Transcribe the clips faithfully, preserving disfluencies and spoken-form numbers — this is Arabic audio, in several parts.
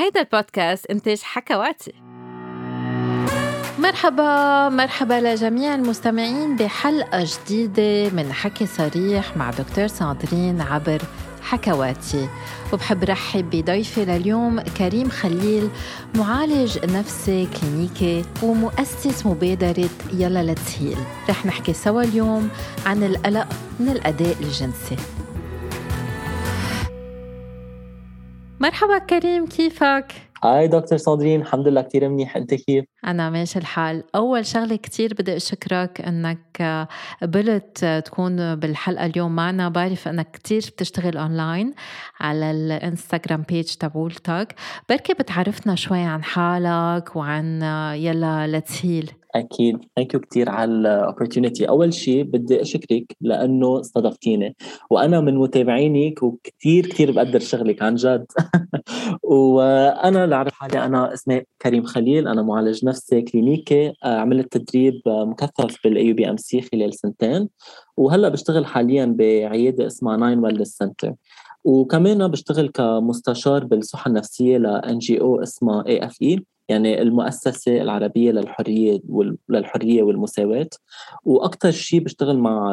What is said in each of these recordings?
هيدا البودكاست إنتاج حكواتي. مرحبا مرحبا لجميع المستمعين بحلقة جديدة من حكي صريح مع دكتور ساندرين عبر حكواتي. وبحب رحب بضيفي لليوم كريم خليل، معالج نفسي كلينيكي ومؤسس مبادرة يلا لتسهيل. رح نحكي سوا اليوم عن القلق من الأداء الجنسي. مرحبا كريم، كيفك؟ هاي دكتور ساندرين، الحمد لله كتير منيح، انت كيف؟ انا ماشي الحال. اول شغله كتير بدي اشكرك انك قبلت تكون بالحلقه اليوم معنا. بعرف انك كتير بتشتغل اونلاين على الانستغرام بيج تبعولتك، بركي بتعرفنا شوي عن حالك وعن يلا لتسهيل. أكيد. Thank you كتير على ال opportunity. أول شيء بدي أشكرك لأنه استضفتيني، وأنا من متابعينك وكتير كتير بقدر شغلك عن جد. وأنا لعرف حالي، أنا اسمي كريم خليل، أنا معالج نفسي كلينيكي، عملت تدريب مكثف بال إيه يو بي إم سي خلال سنتين، وهلأ بشتغل حاليا بعيادة اسمها ناين ويلنس سنتر، وكمان بشتغل كمستشار بالصحة النفسية لإن جي أو اسمها إيه إف إي، يعني المؤسسة العربية للحرية للحرية والمساواة، وأكتر شيء بشتغل مع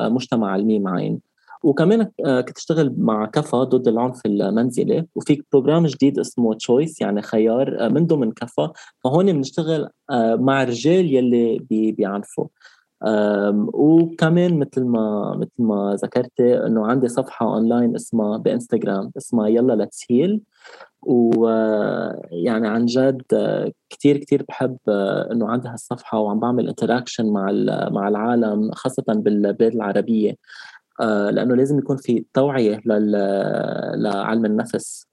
مجتمع علمي معين. وكمان كنت أشتغل مع كفا ضد العنف المنزلي، وفي بروجرام جديد اسمه تشويس، يعني خيار، من ضمن كفا. فهون بنشتغل مع الرجال يلي بيعنفوا. وكمان مثل ما مثل ما ذكرتي إنه عندي صفحة أونلاين اسمها بإنستغرام اسمها يلا لتسهيل، ويعني عن جد كتير كتير بحب إنه عندي هالصفحة وعم بعمل انتراكشن مع مع العالم، خاصة بالبلاد العربية، لأنه لازم يكون في توعية لعلم النفس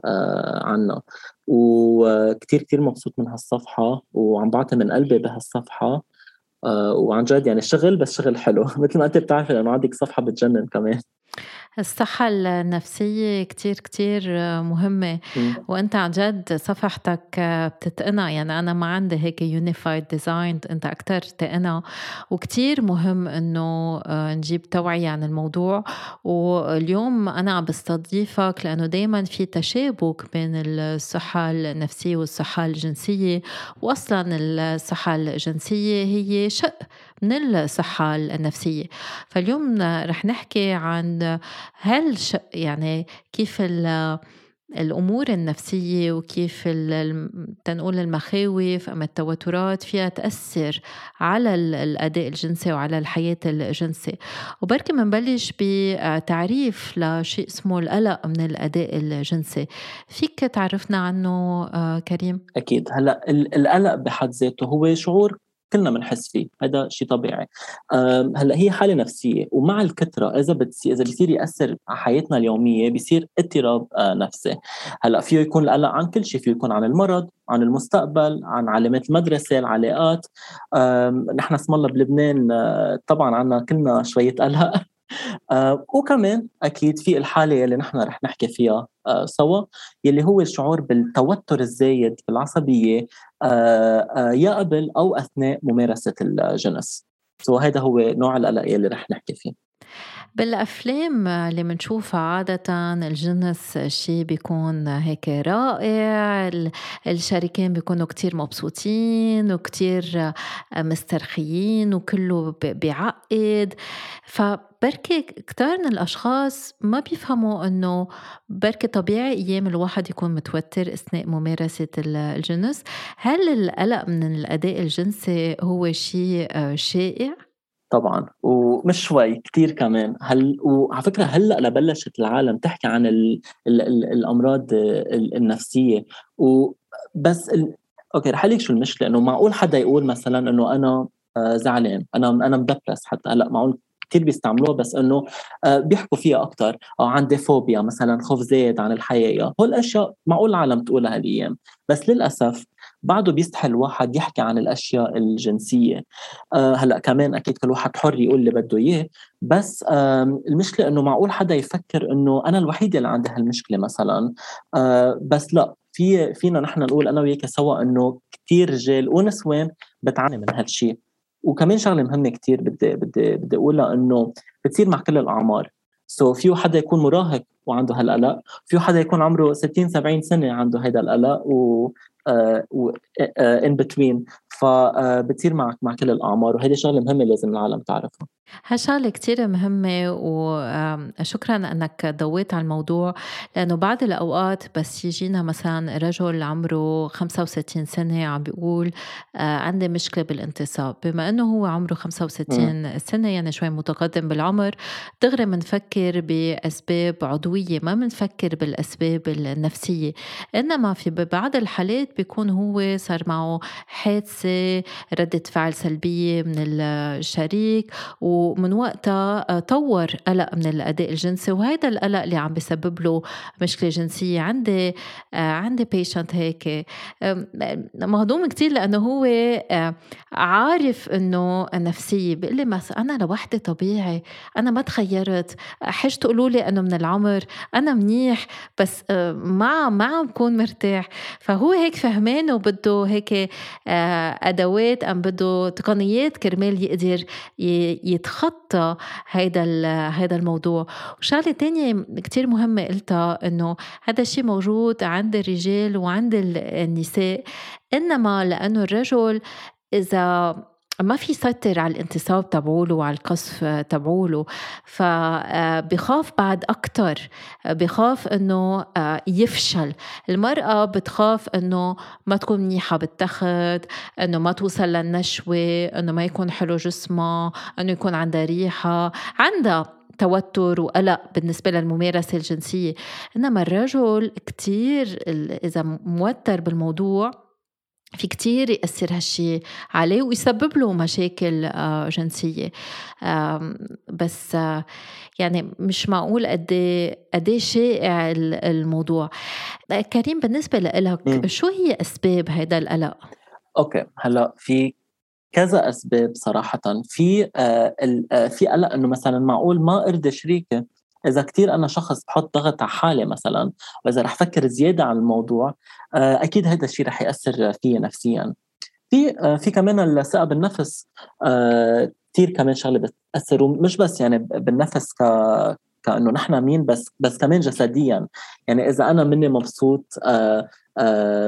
عنا. وكتير كتير مبسوط من هالصفحة وعم بعطي من قلبي بهالصفحة، وعن جد يعني شغل، بس شغل حلو مثل ما أنت بتعرف، لأنه عندك صفحة بتجنن. كمان الصحة النفسية كتير كتير مهمة، وانت عن جد صفحتك بتتقنى، يعني انا ما عندي هيك يونيفايد ديزاين، انت اكتر تقنى، وكتير مهم انه نجيب توعية عن الموضوع. واليوم انا عم بستضيفك لانه دايما في تشابك بين الصحة النفسية والصحة الجنسية، واصلا الصحة الجنسية هي شق من الصحة النفسية. فاليوم رح نحكي عن هل يعني كيف الأمور النفسية وكيف تنقول المخاوف أم التوترات فيها تأثر على الأداء الجنسي وعلى الحياة الجنسية. وبركي منبلش بتعريف لشيء اسمه القلق من الأداء الجنسي، فيك تعرفنا عنه كريم؟ أكيد. هلأ القلق بحد ذاته هو شعور كلنا منحس فيه، هذا شيء طبيعي. هلا هي حالة نفسية، ومع الكثرة إذا بتصير إذا بيصير يأثر على حياتنا اليومية بيصير اضطراب نفسي. هلا فيه يكون القلق عن كل شيء، فيه يكون عن المرض، عن المستقبل، عن علامات المدرسة، العلاقات. نحن اسم الله بلبنان طبعا عنا كلنا شوية قلق. وكمان أكيد في الحالة اللي نحن رح نحكي فيها سوا، يلي هو الشعور بالتوتر الزايد، بالعصبية، يا قبل أو أثناء ممارسة الجنس. وهذا هو نوع القلق اللي رح نحكي فيه. بالأفلام اللي منشوفها عادة الجنس شيء بيكون هيك رائع، الشريكين بيكونوا كتير مبسوطين وكتير مسترخيين وكله بيعقد. فبركي كتير من الأشخاص ما بيفهموا أنه بركي طبيعي أيام الواحد يكون متوتر أثناء ممارسة الجنس. هل القلق من الأداء الجنسي هو شيء شائع؟ طبعاً، ومش شوي، كتير كمان. هل وعلى فكرة هلأ بلشت العالم تحكي عن ال... ال... ال... الأمراض النفسية وبس. ال... أوكي، رح أقول لك شو المشكلة. إنه معقول حدا يقول مثلاً إنه أنا زعلان، أنا أنا مدبرس، حتى هلأ معقول كتير بيستعملوها، بس إنه بيحكوا فيها أكتر، أو عندي فوبيا مثلاً، خوف زايد عن الحياة. هول أشياء معقول العالم تقولها هالأيام، بس للأسف بعده بيستحل واحد يحكي عن الأشياء الجنسية. أه هلأ كمان أكيد كل واحد حر يقول اللي بده إياه، بس أه المشكلة إنه معقول حدا يفكر إنه أنا الوحيد اللي عنده هالمشكلة مثلاً. أه بس لأ، في فينا نحن نقول أنا وياك سوا إنه كتير رجال ونسوان بتعاني من هالشيء. وكمان شغلة مهمة كتير بدي بدي بدي أقولها، إنه بتصير مع كل الأعمار. سو so فيه حدا يكون مراهق وعنده هالقلق، في حدا يكون عمره ستين سبعين سنة عنده هيدا القلق و ان بتوين، فبتصير معك مع كل الأعمار، وهيدي شغلة مهمة لازم العالم تعرفها. هالشغلة كتير مهمة، وشكرا أنك ضويت على الموضوع، لأنه بعض الأوقات بس يجينا مثلا رجل عمره خمسة وستين سنة عم بيقول عندي مشكلة بالانتصاب، بما أنه هو عمره خمسة وستين م. سنة يعني شوي متقدم بالعمر، دغري منفكر بأسباب عضوية، ما منفكر بالأسباب النفسية. إنما في بعض الحالات بيكون هو صار معه حادثة، ردة فعل سلبية من الشريك، ومن وقتها طور قلق من الأداء الجنسي، وهذا القلق اللي عم بسبب له مشكلة جنسية. عندي عندي بيشنت هيك مهضوم كتير، لأنه هو عارف أنه نفسية، بيقول لي مثلا أنا لوحدي طبيعي، أنا ما تخيرت، حاجة تقولوا لي أنه من العمر، أنا منيح، بس ما ما عم كون مرتاح. فهو هيك فهمان، وبده هيك أدوات أم بده تقنيات كرمال يقدر يتخطى هيدا هيدا الموضوع. وشغلة تانية كتير مهمة قلتها، إنه هذا الشيء موجود عند الرجال وعند النساء، إنما لأنه الرجل إذا ما في سيطر على الانتصاب تبعوله وعلى القصف تبعوله، فبخاف بعد أكتر، بخاف أنه يفشل. المرأة بتخاف أنه ما تكون منيحة بالتخت، أنه ما توصل للنشوة، أنه ما يكون حلو جسمها، أنه يكون عندها ريحة، عندها توتر وقلق بالنسبة للممارسة الجنسية. إنما الرجل كتير إذا موتر بالموضوع في كتير يأثر هالشي عليه ويسبب له مشاكل جنسية. بس يعني مش معقول قدي قدي شائع الموضوع. كريم، بالنسبة لإلك شو هي أسباب هيدا القلق؟ أوكي، هلأ في كذا أسباب صراحة. في في قلق إنه مثلا معقول ما أرضي شريكة، إذا كتير أنا شخص بحط ضغط على حالي مثلاً، وإذا رح فكر زيادة عن الموضوع أكيد هذا الشيء رح يأثر فيه نفسياً. في في كمان الثقة بالنفس كتير كمان شغلة بتأثر، ومش بس يعني بالنفس ك كأنه نحن مين، بس بس كمان جسدياً. يعني إذا أنا مني مبسوط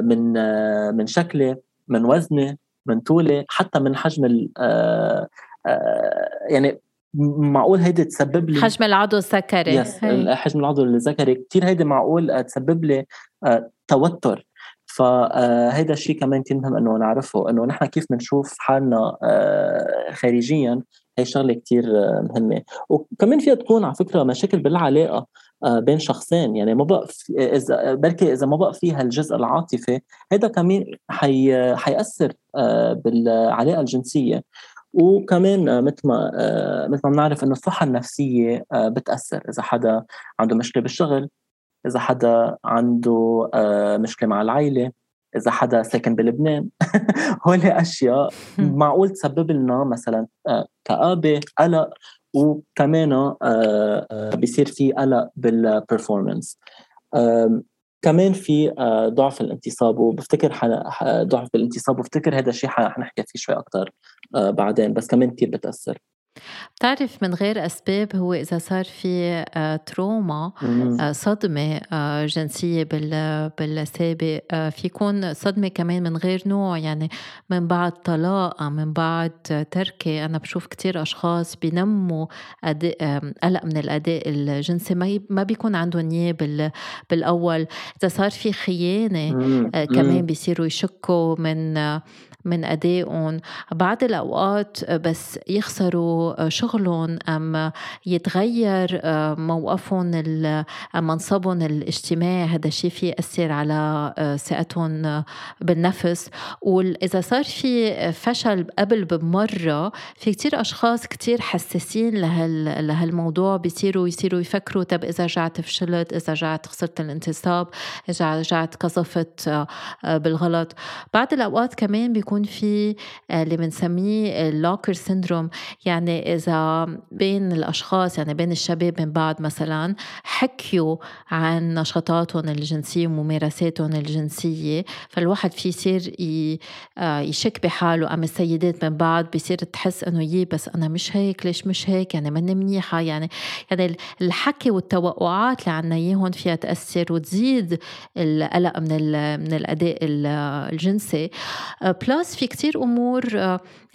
من من شكلي، من وزني، من طولي، حتى من حجم، يعني معقول هيدا تسبب لي حجم العضو الذكري، حجم العضو الذكري كتير هيدا معقول تسبب لي توتر. فهيدا الشيء كمان كتير مهم انه نعرفه، انه نحن كيف بنشوف حالنا خارجيا. هي شغله كتير مهمه. وكمان فيها تكون على فكره مشاكل بالعلاقه بين شخصين، يعني ما بقى اذا بركي اذا ما بقى فيها الجزء العاطفي، هيدا كمان حي... حيأثر بالعلاقه الجنسيه. وكمان مثل ما مثل ما بنعرف انه الصحه النفسيه بتاثر، اذا حدا عنده مشكله بالشغل، اذا حدا عنده مشكله مع العائله، اذا حدا ساكن بلبنان هول اشياء معقول تسبب لنا مثلا كآبه، قلق. وكمان بيصير في قلق بالبرفورمانس، كمان في ضعف الانتصاب. وبفتكر حل... ضعف بالانتصاب، وبفتكر هذا الشيء حنحكي فيه شوي أكتر بعدين، بس كمان كتير بتأثر. بتعرف من غير أسباب، هو إذا صار في تروما، صدمة جنسية بالسابق، في يكون صدمة كمان من غير نوع، يعني من بعد طلاق، من بعد تركة. أنا بشوف كتير أشخاص بينموا قلق من الأداء الجنسي، ما بيكون عندهم إياه بالأول. إذا صار في خيانة كمان بيصيروا يشكوا من من أدائهم. بعض الأوقات بس يخسروا شغلهم، أم يتغير موقفهم، منصبهم الاجتماعي، هذا الشيء فيه يأثر على ثقتهم بالنفس. وإذا صار في فشل قبل بمرة، في كتير أشخاص كتير حساسين لهال لهالموضوع، بيصيروا يصيروا يفكروا طب إذا رجعت فشلت، إذا رجعت خسرت الانتصاب، إذا رجعت قذفت بالغلط. بعض الأوقات كمان بيكون في اللي بنسميه اللوكر سيندروم، يعني يعني إذا بين الأشخاص يعني بين الشباب من بعض مثلا حكيوا عن نشاطاتهم الجنسية وممارساتهم الجنسية، فالواحد في يصير يشك بحاله. أما السيدات من بعض بيصير تحس أنه يي بس أنا مش هيك، ليش مش هيك، يعني مني منيحة. يعني يعني الحكي والتوقعات اللي عنا يهون فيها تأثر وتزيد القلق من من الأداء الجنسي. بلاس في كتير أمور،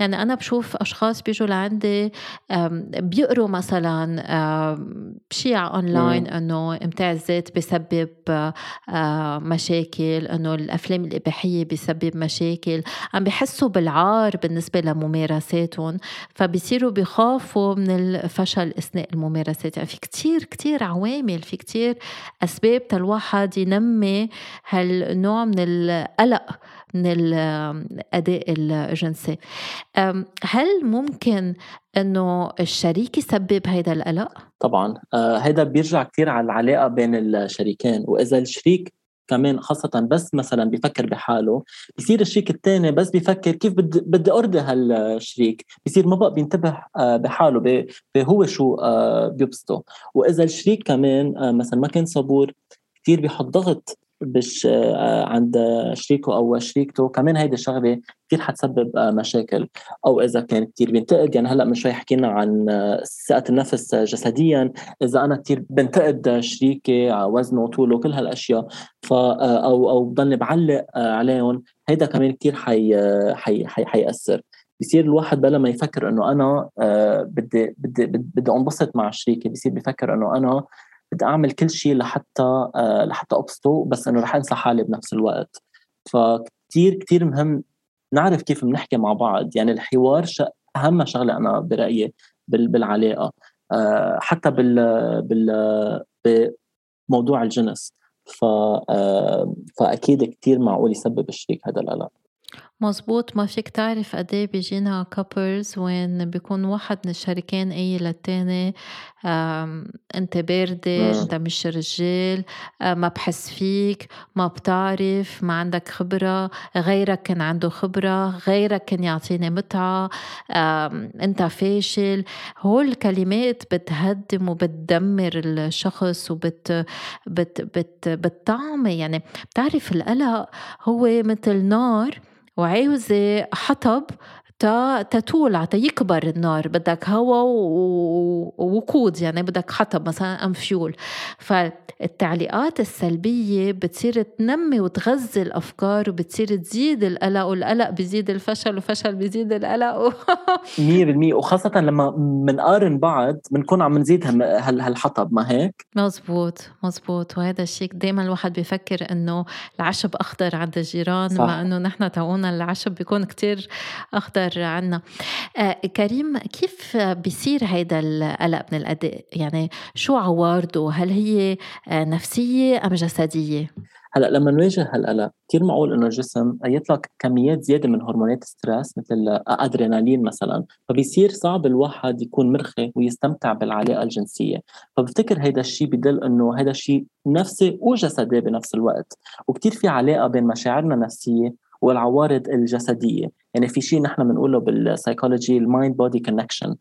يعني أنا بشوف أشخاص بيجوا لعندي بيقروا مثلا شيء على أونلاين أنه امتعازات بسبب مشاكل، أنه الأفلام الإباحية بسبب مشاكل، عم بيحسوا بالعار بالنسبة لممارساتهم، فبيصيروا بيخافوا من الفشل أثناء الممارسات. يعني في كتير كتير عوامل، في كتير أسباب تالواحد ينمي هالنوع من القلق من الأداء الجنسي. هل ممكن أنه الشريك يسبب هيدا القلق؟ طبعاً هيدا بيرجع كتير على العلاقة بين الشريكين، وإذا الشريك كمان خاصة بس مثلا بيفكر بحاله، بيصير الشريك التاني بس بيفكر كيف بدي بدي أرضي هالشريك، بيصير ما بقى بينتبه بحاله بهو شو بيبسطه. وإذا الشريك كمان مثلا ما كان صبور كتير، بيحط ضغط بش عند شريكه أو شريكته، كمان هيدا الشغلة كتير حتسبب مشاكل. أو إذا كان كتير بينتقد، يعني هلأ من شوي حكينا عن ثقة النفس جسدياً، إذا أنا كتير بنتقد شريكي على وزنه وطوله كل هالأشياء أو أو بضل بعلق عليهم، هيدا كمان كتير حي حي حي حيأثر. بيصير الواحد بلا ما يفكر إنه أنا بدي بدي بدي أنبسط مع شريكي، بيصير بيفكر إنه أنا بدي أعمل كل شيء لحتى لحتى أبسطه، بس أنه رح أنسى حالي بنفس الوقت. فكتير كتير مهم نعرف كيف بنحكي مع بعض، يعني الحوار أهم شغلة أنا برأيي بالعلاقة، حتى بال بموضوع الجنس. فأكيد كتير معقول يسبب الشريك هذا القلق. مظبوط. ما فيك تعرف قديه بيجينا كابلز وين بيكون واحد من الشريكين اي للتاني انت باردة، انت مش رجال، ما بحس فيك، ما بتعرف، ما عندك خبرة، غيرك كان عنده خبرة، غيرك كان يعطيني متعة، انت فاشل. هول الكلمات بتهدم وبتدمر الشخص وبت بت بت بتطعمي. يعني بتعرف القلق هو مثل نار وعاوزة حطب تا تطول عتا يكبر النار، بدك هواء ووقود، يعني بدك حطب مثلا أم فيول. فالتعليقات السلبية بتصير تنمي وتغذي الأفكار وبتصير تزيد القلق، والقلق بيزيد الفشل، وفشل بيزيد القلق مية بالمية. وخاصة لما منقارن بعض بنكون عم نزيد هالحطب. ما هيك؟ مزبوط مزبوط. وهذا الشيء دايما الواحد بيفكر إنه العشب أخضر عند الجيران، مع إنه نحن تعونا العشب بيكون كتير أخضر عنا. آه كريم، كيف بيصير هيدا القلق من الأداء؟ يعني شو عوارضه؟ هل هي آه نفسية أم جسدية؟ هلأ لما نواجه هالقلق كتير معقول إنه الجسم يطلق كميات زيادة من هرمونات ستريس مثل أدرينالين مثلا، فبيصير صعب الواحد يكون مرخي ويستمتع بالعلاقة الجنسية. فبفتكر هيدا الشيء بدل إنه هيدا الشيء نفسي وجسدي بنفس الوقت، وكتير في علاقة بين مشاعرنا النفسية والعوارض الجسدية. يعني في شيء نحن بنقوله بالسايكولوجي المايند بودي كونكشن،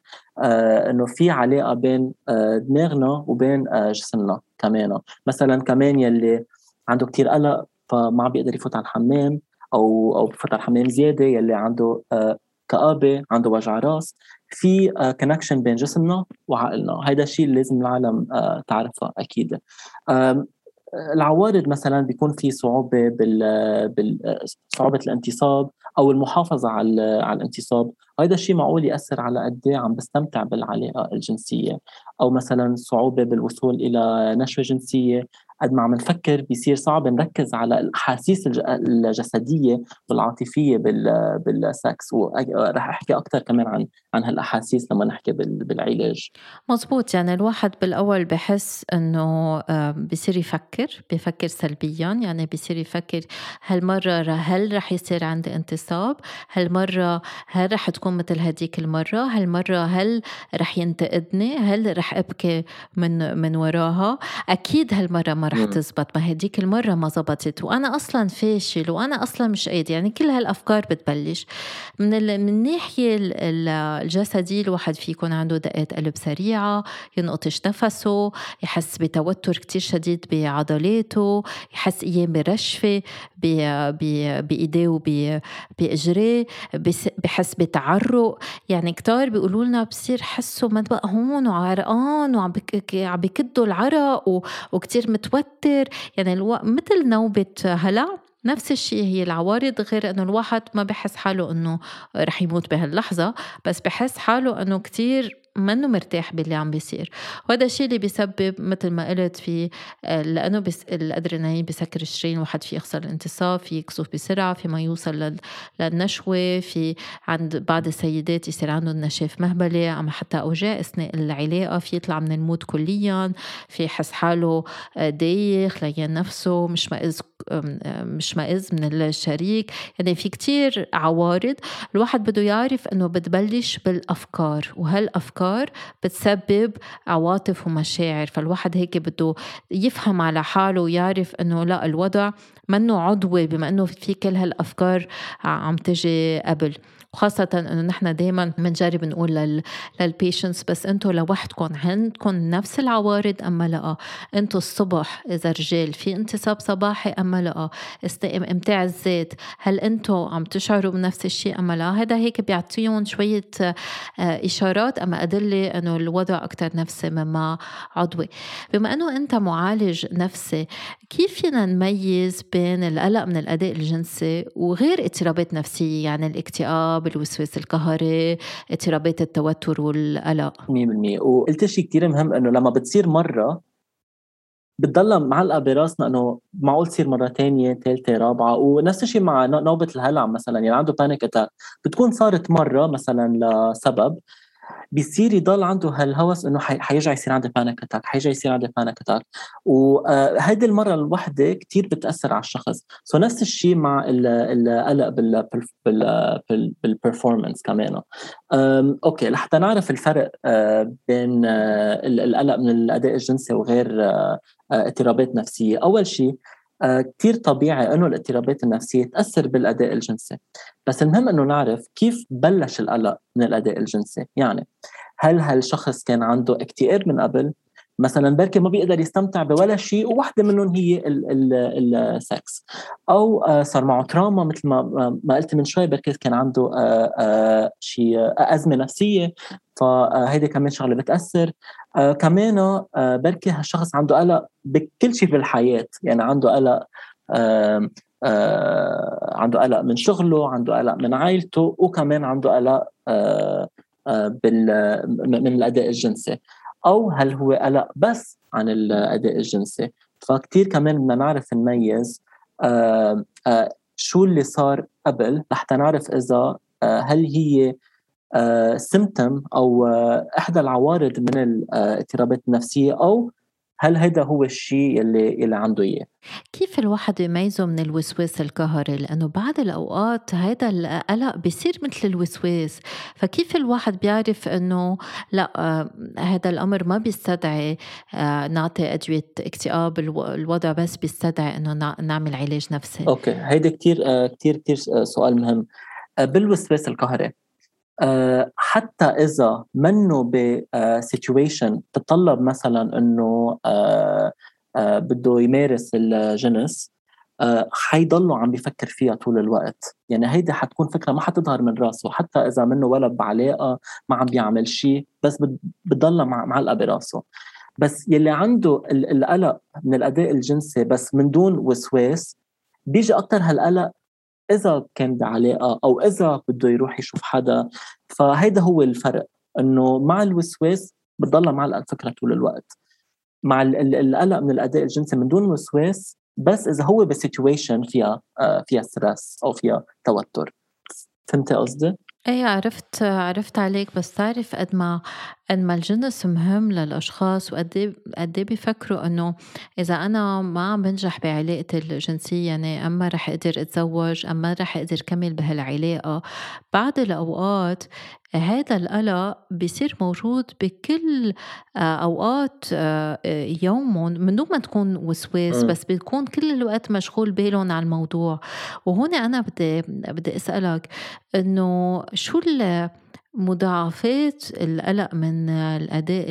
إنه في علاقة بين آه دماغنا وبين آه جسمنا كمان. مثلا كمان يلي عنده كتير قلق فما بيقدر يفوت على الحمام أو أو بفوت على الحمام زيادة، يلي عنده آه كآبة، عنده وجع راس، في آه كونكشن بين جسمنا وعقلنا. هيدا الشيء اللي لازم العالم آه تعرفه أكيد. آه العوارض مثلا بيكون في صعوبة بال صعوبة الانتصاب أو المحافظة على على الانتصاب. هذا الشيء معقول يأثر على قد ايه عم بستمتع بالعلاقة الجنسية. أو مثلا صعوبة بالوصول إلى نشوة جنسية، قد ما عم نفكر بيصير صعب نركز على الأحاسيس الجسدية والعاطفية بال بالسكس. ورح أحكي أكتر كمان عن عن هالأحاسيس لما نحكي بالعلاج. مظبوط. يعني الواحد بالأول بحس إنه بيصير يفكر بيفكر سلبيا، يعني بيصير يفكر هالمرة هل رح يصير عندي انتصاب، هالمرة هل رح تكون مثل هديك المرة، هالمرة هل رح ينتقدني، هل رح أبكي من من وراها، أكيد هالمرة ما رح تزبط، ما هديك المرة ما زبطت، وأنا أصلا فاشل، وأنا أصلا مش قادر. يعني كل هالأفكار بتبلش من ال... من ناحية الجسدي الواحد في يكون عنده دقات قلب سريعة، ينقطش نفسه، يحس بتوتر كتير شديد بعضلاته، يحس أيام برشفة بإيديه وبإجريه، بحس بتعرق. يعني كتار بيقولوا لنا بصير حسه ما بقى هون وعرقان وعم بكدوا العرق وكتير متوتر. يعني الو... مثل نوبة هلع، نفس الشيء هي العوارض، غير أنه الواحد ما بحس حاله أنه رح يموت بهاللحظة، بس بحس حاله أنه كتير منه مرتاح باللي عم بيصير. وهذا الشيء اللي بيسبب مثل ما قلت في لأنه بس الأدرينالين بسكر الشرايين، واحد في يخسر الانتصاب، في يكسوف بسرعة، في ما يوصل للنشوة، في عند بعض السيدات يصير عندهم نشاف مهبلة أما حتى أوجاع أثناء العلاقة، في يطلع من المود كليا، في حس حاله دايخ، لين نفسه مش مائز مش مائز من الشريك. يعني في كتير عوارض الواحد بده يعرف أنه بتبلش بالأفكار، وهالأفكار بتسبب عواطف ومشاعر. فالواحد هيك بده يفهم على حاله ويعرف أنه لا، الوضع منه عضوي بما أنه في كل هالأفكار عم تجي قبل. وخاصة أنه نحن دايما منجرب نقول لل... للبيشنس بس أنتوا لوحدكم عندكم نفس العوارض، أما لأ أنتوا الصبح إذا رجال في انتصاب صباحي، أما لأ امتاع الذات، هل أنتوا عم تشعروا بنفس الشيء أما لأ؟ هذا هيك بيعطيهم شوية إشارات أما أدلة أنه الوضع أكتر نفسي مما عضوي. بما أنه أنت معالج نفسي، كيف فينا نميز بين القلق من الأداء الجنسي وغير اضطرابات نفسية، يعني الاكتئاب، بالوسواس القهري، اضطرابات التوتر والقلق؟ مية بالمية. وقلت شيء كتير مهم، انه لما بتصير مرة بتضلها معلقة براسنا، انه معقول تصير مرة تانية تالتة رابعة. ونفس الشيء مع نوبة الهلع مثلا، يعني عنده بانيك اتاك بتكون صارت مرة مثلا لسبب، بيصير يضل عنده هالهوس انه حيرجع يصير عنده بانيك اتاك، حيرجع يصير عنده بانيك اتاك، وهيدي المره الوحده كتير بتاثر على الشخص. سو نفس الشيء مع القلق بال بال بالبرفورمانس كمان. اوكي، لحتى نعرف الفرق بين القلق من الاداء الجنسي وغير اضطرابات نفسيه، اول شيء كتير طبيعي أنه الاضطرابات النفسية تأثر بالأداء الجنسي، بس المهم أنه نعرف كيف بلش القلق من الأداء الجنسي. يعني هل هالشخص كان عنده اكتئاب من قبل مثلا، بركي ما بيقدر يستمتع بولا شيء وواحدة منهم هي السكس، أو صار معه تراما مثل ما قلت من شوي، بركي كان عنده شيء أزمة نفسية، فهيدا كمان شغلة بتأثر. آه كمان آه بركي هالشخص عنده قلق بكل شيء في الحياة، يعني عنده قلق آه آه عنده قلق من شغله، عنده قلق من عائلته، وكمان عنده قلق آه آه من الأداء الجنسي، أو هل هو قلق بس عن الأداء الجنسي. فكتير كمان بدنا نعرف نميز آه آه شو اللي صار قبل، لحتى نعرف إذا آه هل هي سيمتم أو إحدى العوارض من الاضطرابات النفسية، أو هل هذا هو الشيء اللي, اللي عنده إياه. كيف الواحد يميزه من الوسواس القهري؟ لأنه بعض الأوقات هذا القلق بيصير مثل الوسواس، فكيف الواحد بيعرف أنه لا، هذا الأمر ما بيستدعي نعطي أدوية اكتئاب، الوضع بس بيستدعي أنه نعمل علاج نفسي؟ أوكي، هيدا كتير كتير كتير سؤال مهم. بالوسواس القهري أه حتى إذا منه ب situation تطلب مثلا أنه أه أه بده يمارس الجنس، أه حيضلوا عم بيفكر فيها طول الوقت. يعني هيدا حتكون فكرة ما حتظهر من راسه، حتى إذا منه ولا بعلاقة ما عم بيعمل شيء، بس بتضلها معلقة براسه. بس يلي عنده القلق من الأداء الجنسي بس من دون وسواس، بيجي أكتر هالقلق إذا كان بعلاقة أو إذا بده يروح يشوف حدا. فهيدا هو الفرق، أنه مع الوسواس بتضل معلقة الفكرة طول الوقت، مع القلق من الأداء الجنسي من دون وسواس بس إذا هو بسيتويشن فيها فيها ستريس أو فيها توتر. فهمت قصدي؟ ايه عرفت عرفت عليك. بس تعرف قد ما قد ما الجنس مهم للاشخاص، وقد قد بيفكروا انه اذا انا ما عم بنجح بعلاقتي الجنسيه يعني اما رح اقدر اتزوج، اما رح اقدر كمل بهالعلاقه. بعض الاوقات هذا القلق بيصير موجود بكل اوقات يومهم من دون ما تكون وسواس، بس بيكون كل الوقت مشغول بالهم على الموضوع. وهون انا بدي بدي اسالك انه شو مضاعفات القلق من الأداء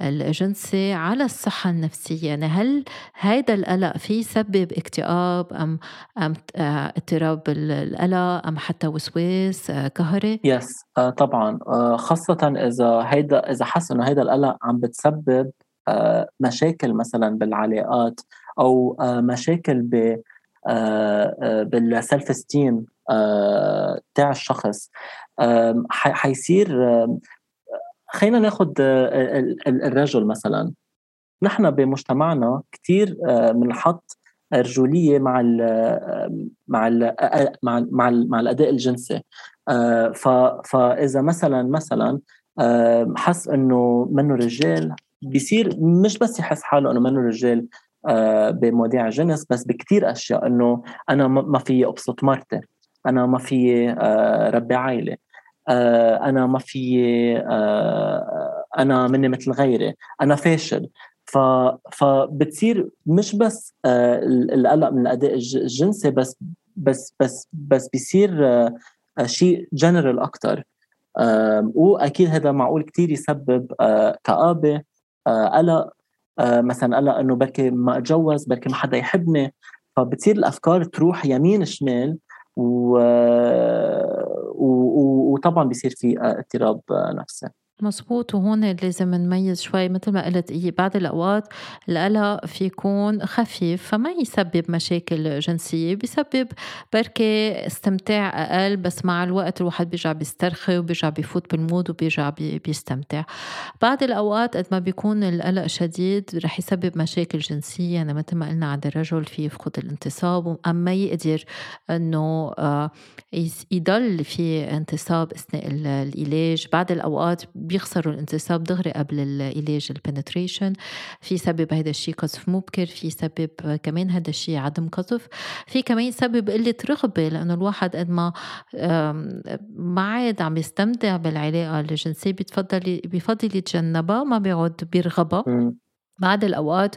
الجنسي على الصحة النفسية؟ يعني هل هذا القلق فيه سبب اكتئاب أم أم اضطراب القلق أم حتى وسواس قهري؟ يس آه طبعاً، آه خاصة إذا هيدا إذا حس إنه هيدا القلق عم بتسبب آه مشاكل مثلاً بالعلاقات أو آه مشاكل ب آه بالسلف استيم آه تاع الشخص، آه حيصير آه خلينا ناخد آه الرجل مثلا. نحن بمجتمعنا كتير بنحط آه رجولية مع ال مع ال مع ال مع, ال مع الأداء الجنسي. آه فإذا مثلا مثلا آه حس إنه منه رجال، بيصير مش بس يحس حاله إنه منه رجال آه بمواضيع الجنس، بس بكتير أشياء، إنه أنا ما في أبسط مرتي، أنا ما في آه ربي عائلة، آه أنا ما في آه أنا مني مثل غيري، أنا فاشل. ف فبتصير مش بس آه القلق من الأداء الجنسي، بس بس بس بس بيصير آه شيء جنرال أكتر. آه وأكيد هذا معقول كتير يسبب آه كآبة، آه قلق، آه مثلا قلق إنه بركي ما أتجوز، بركي ما حدا يحبني. فبتصير الأفكار تروح يمين شمال، و... و... وطبعا بيصير في اضطراب نفسي. مظبوط. وهون لازم نميز شوي مثل ما قلت، بعض الأوقات القلق في يكون خفيف فما يسبب مشاكل جنسية، بيسبب بركة استمتاع أقل، بس مع الوقت الواحد بيرجع بيسترخي وبيرجع بيفوت بالمود وبيرجع بيستمتع. بعض الأوقات قد ما بيكون القلق شديد رح يسبب مشاكل جنسية، يعني مثل ما قلنا عند الرجل في فقد الانتصاب، أما يقدر أنه يضل في انتصاب أثناء العلاج. بعض الأوقات بيخسروا الانتصاب دغري قبل العلاج البنتريشن، في سبب هذا الشيء قذف مبكر، في سبب كمان هذا الشيء عدم قذف، في كمان سبب قلة رغبة، لأنه الواحد قد ما ما عاد عم يستمتع بالعلاقة الجنسية بيتفضل بيفضل يتجنبها، ما بيعود بيرغبها. بعد الأوقات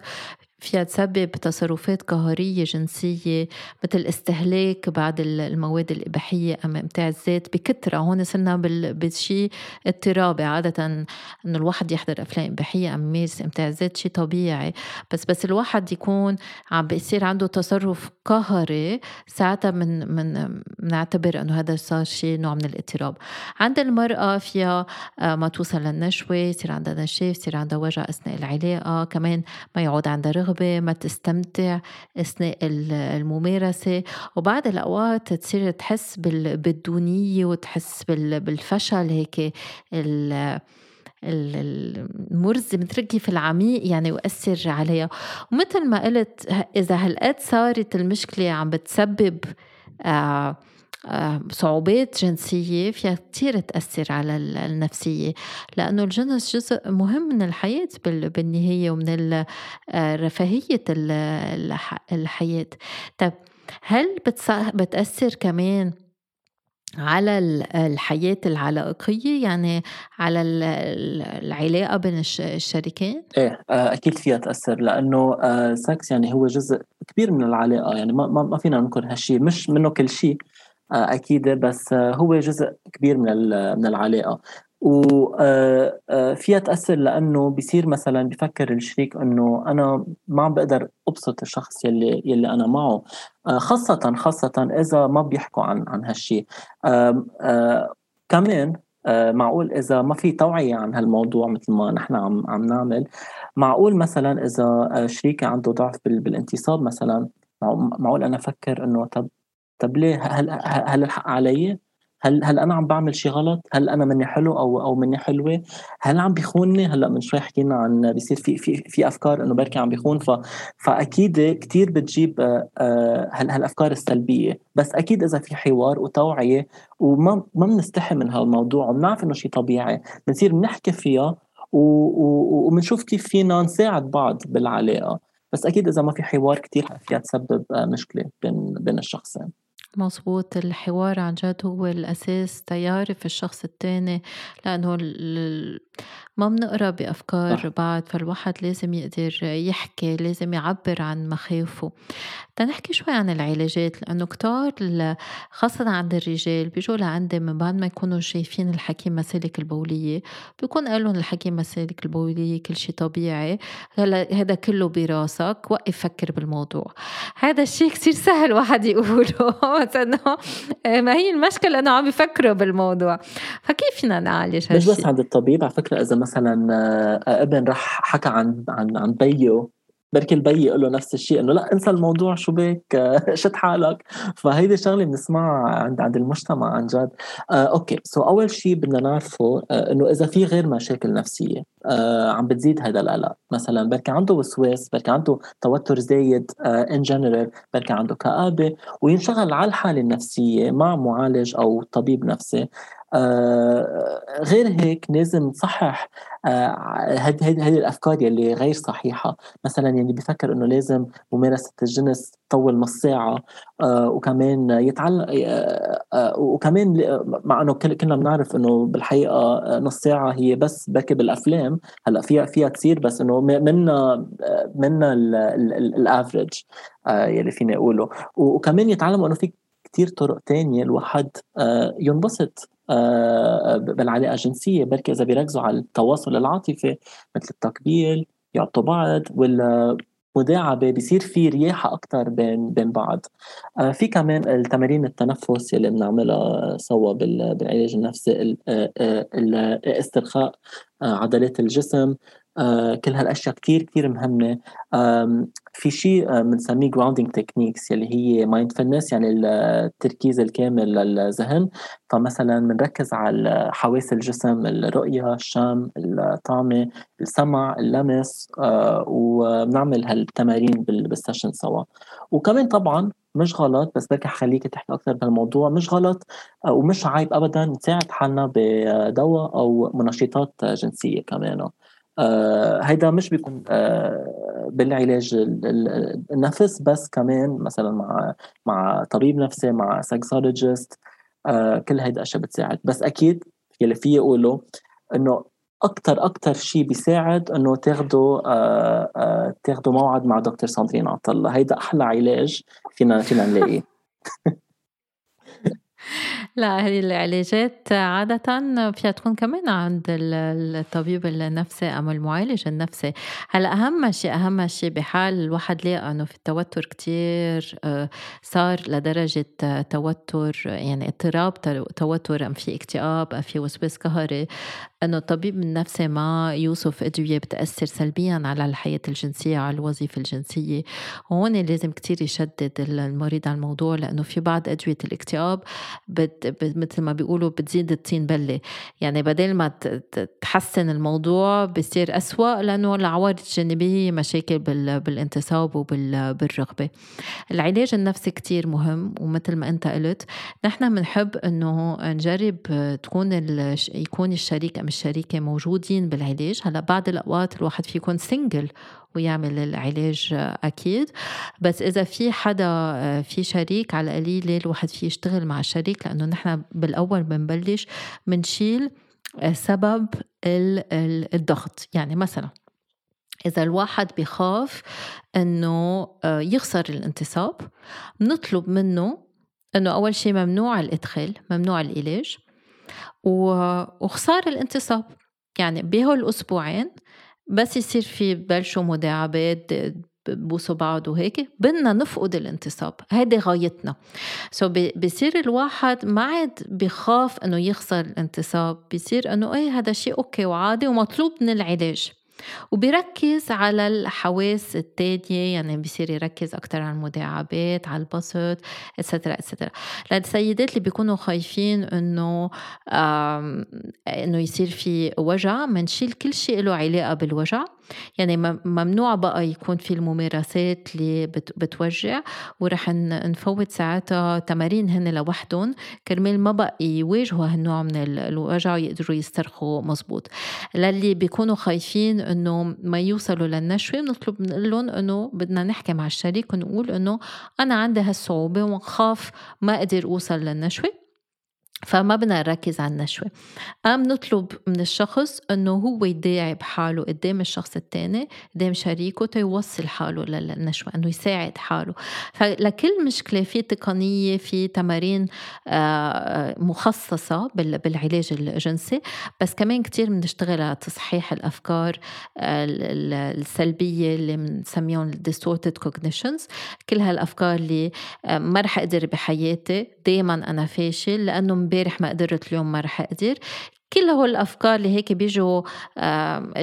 فيها تسبب تصرفات قهرية جنسية مثل استهلاك بعض المواد الإباحية أم امتاع الذات بكثرة. هون صرنا بالشيء اضطرابي، عادة أن الواحد يحضر أفلام إباحية أم يمارس امتاع الذات شيء طبيعي، بس بس الواحد يكون عم بيصير عنده تصرف قهري، ساعتها من من نعتبر أنه هذا صار شيء نوع من الاضطراب. عند المرأة فيها ما توصل للنشوة، يصير عندها نشيف، يصير عندها وجع أثناء العلاقة، كمان ما يعود عندها رغبة، ما تستمتع أثناء الممارسة. وبعد الأوقات تصير تحس بالدونية وتحس بالفشل هيك المرزي متركي في العميق يعني، وأثر عليها. ومثل ما قلت، إذا هالقد صارت المشكلة عم بتسبب آه صعوبات جنسية، فيها كتير تأثر على النفسية، لأنه الجنس جزء مهم من الحياة بالنهاية ومن رفاهية الحياة. طب هل بتأثر كمان على الحياة العلاقية، يعني على العلاقة بين الشريكين؟ إيه أكيد فيها تأثر، لأنه سكس يعني هو جزء كبير من العلاقة، يعني ما ما فينا ننكر هالشي، مش منه كل شيء أكيد، بس هو جزء كبير من من العلاقة. وفيها تأثر لأنه بيصير مثلا بفكر الشريك أنه أنا ما عم بقدر أبسط الشخص يلي, يلي أنا معه، خاصة خاصة إذا ما بيحكوا عن, عن هالشي. كمان معقول إذا ما في توعية عن هالموضوع مثل ما نحن عم, عم نعمل، معقول مثلا إذا شريكة عنده ضعف بالانتصاب مثلا، معقول أنا أفكر أنه طب, طب ليه هل, هل الحق علي؟ هل هل انا عم بعمل شيء غلط؟ هل انا مني حلو او او مني حلوه؟ هل عم بيخونني؟ هلا من شوي حكينا عن بيصير في في في افكار انه بركي عم بيخون، ف فاكيد كثير بتجيب هال هالافكار السلبيه. بس اكيد اذا في حوار وتوعيه وما ما بنستحي من هالموضوع وبنعرف انه شيء طبيعي، بنصير بنحكي فيها وبنشوف كيف فينا نساعد بعض بالعلاقه. بس اكيد اذا ما في حوار كثير فيها تسبب مشكله بين بين الشخصين. مظبوط، الحوار عن جد هو الأساس تيعرف الشخص التاني، لأنه ما بنقرأ بأفكار بعض، فالواحد لازم يقدر يحكي، لازم يعبر عن مخاوفه. تنحكي شوي عن العلاجات، لأنه كتار خاصة عند الرجال بيجوا لعندي من بعد ما يكونوا شايفين الحكيم مسالك البولية، بيكون قالوا الحكيم مسالك البولية كل شيء طبيعي، هذا كله براسك، وقف فكر بالموضوع. هذا الشيء كتير سهل واحد يقوله، أنه ما هي المشكلة أنه عم بيفكروا بالموضوع. فكيف فينا نعالج هالشيء؟ مش بس عند الطبيب على فكرة، إذا مثلا ابن رح حكى عن عن عن بيه، بركي البي يقول له نفس الشيء إنه لا انسى الموضوع، شو بك شد حالك. فهيدي شغلة بنسمعها عند عند المجتمع عن جد. آه، أوكي، سو أول شيء بدنا نعرفه آه، إنه إذا في غير مشاكل نفسية آه، عم بتزيد هذا القلق، مثلا بركي عنده وسواس، بركي عنده توتر زايد إن جنرال، بركي عنده كآبة، وينشغل على الحالة النفسية مع معالج أو طبيب نفسي. آه غير هيك لازم نصحح هذه آه الأفكار يلي غير صحيحة، مثلا يلي بيفكر إنه لازم ممارسة الجنس طول نص ساعة آه وكمان يتعلق آه آه وكمان مع إنه كنا بنعرف إنه بالحقيقة نص ساعة هي بس بكي بالأفلام هلا فيها فيها تصير، بس إنه منا منا الأفريج آه يلي فينا نقوله. وكمان يتعلموا إنه في كتير طرق تانية الواحد آه ينبسط آه بالعلاقة الجنسية، بركي إذا بيركزوا على التواصل العاطفي مثل التقبيل، يعطوا بعض ولا مداعبة، بيصير في رياحة أكتر بين بين بعض. آه في كمان التمارين التنفس اللي بنعملها سوا بالعلاج النفسي، الاسترخاء آه عضلات الجسم، آه كل هالأشياء كتير كتير مهمة. آه في شيء بنسميه grounding techniques اللي هي mindfulness، يعني التركيز الكامل للذهن. فمثلا بنركز على حواس الجسم، الرؤية، الشم، الطعمة، السمع، اللمس، آه وبنعمل هالتمارين بالسيشن سوا. وكمان طبعا مش غلط، بس بركي حخليك تحكي أكثر بهالموضوع، مش غلط ومش عيب أبدا نساعد حالنا بدواء أو منشطات جنسية كمان. آه هيدا مش بيكون آه بالعلاج النفس بس، كمان مثلا مع مع طبيب نفسي، مع سكسولوجيست، آه كل هيدا أشياء بتساعد. بس أكيد يلي فيه أقوله إنه أكتر أكتر شي بيساعد إنه تاخده آه آه تاخده موعد مع دكتور ساندرين عطلة، هيدا أحلى علاج فينا فينا نلاقيه. لا، هذه العلاجات عادة فيها تكون كمان عند الطبيب النفسي أو المعالج النفسي. هلا أهم شيء أهم شيء بحال الواحد لقى أنه في التوتر كتير صار لدرجة توتر، يعني اضطراب توتر، أم في اكتئاب، أم في وسواس قهري، أنه الطبيب النفسي ما يوصف أدوية بتأثر سلبياً على الحياة الجنسية، على الوظيفة الجنسية. هون لازم كتير يشدد المريض على الموضوع، لأنه في بعض أدوية الاكتئاب بت مثل ما بيقولوا بتزيد الطين بلة، يعني بدل ما تحسن الموضوع بيصير أسوأ، لأنه العوارض الجانبية مشاكل بالانتصاب وبالرغبة. العلاج النفسي كتير مهم، ومثل ما أنت قلت نحن منحب أنه نجرب تكون يكون الشريك أم الشريكة موجودين بالعلاج. هلأ بعض الأوقات الواحد فيه يكون سينجل ويعمل العلاج أكيد، بس إذا في حدا في شريك على قليل الواحد فيه يشتغل مع الشريك، لأنه نحن بالأول بنبلش منشيل سبب الضغط. يعني مثلا إذا الواحد بيخاف أنه يخسر الانتصاب، نطلب منه أنه أول شيء ممنوع الإدخال، ممنوع العلاج وخسار الانتصاب. يعني بهول أسبوعين بس يصير في بلشوا مداعبات، بوسوا بعض وهيك، بدنا نفقد الانتصاب، هذه غايتنا. سو بيصير الواحد ما عاد بخاف انه يخسر الانتصاب، بيصير انه ايه هذا شيء اوكي وعادي ومطلوب من العلاج. وبيركز على الحواس التانية، يعني بيصير يركز أكتر على المداعبات، على البسط، إتسترا إتسترا. للسيدات اللي بيكونوا خايفين إنه إنه يصير في وجع، منشيل كل شيء له علاقة بالوجع، يعني ممنوع بقى يكون في الممارسات اللي بتوجع، ورح نفوت ساعتها تمارين هن لوحدهم كرمال ما بقى يواجهوا هالنوع من الوجع ويقدروا يسترخوا مزبوط. للي بيكونوا خايفين انه ما يوصلوا للنشوة، بنطلب لهم انه بدنا نحكي مع الشريك ونقول انه انا عندي هالصعوبة وخاف ما اقدر اوصل للنشوة، فما بدنا نركز على النشوة. أم نطلب من الشخص أنه هو يداعي بحاله قدام الشخص التاني، قدام شريكه، تيوصل حاله للنشوة، أنه يساعد حاله. فلكل مشكلة في تقنية، في تمارين مخصصة بالعلاج الجنسي، بس كمان كتير بنشتغل على تصحيح الأفكار السلبية اللي بنسميهم distorted cognitions، كل هالأفكار اللي ما رح أقدر بحياتي، دايما أنا فاشل، لأنه امبارح ما قدرت، اليوم ما رح أقدر. كل هول الأفكار اللي هيك بيجوا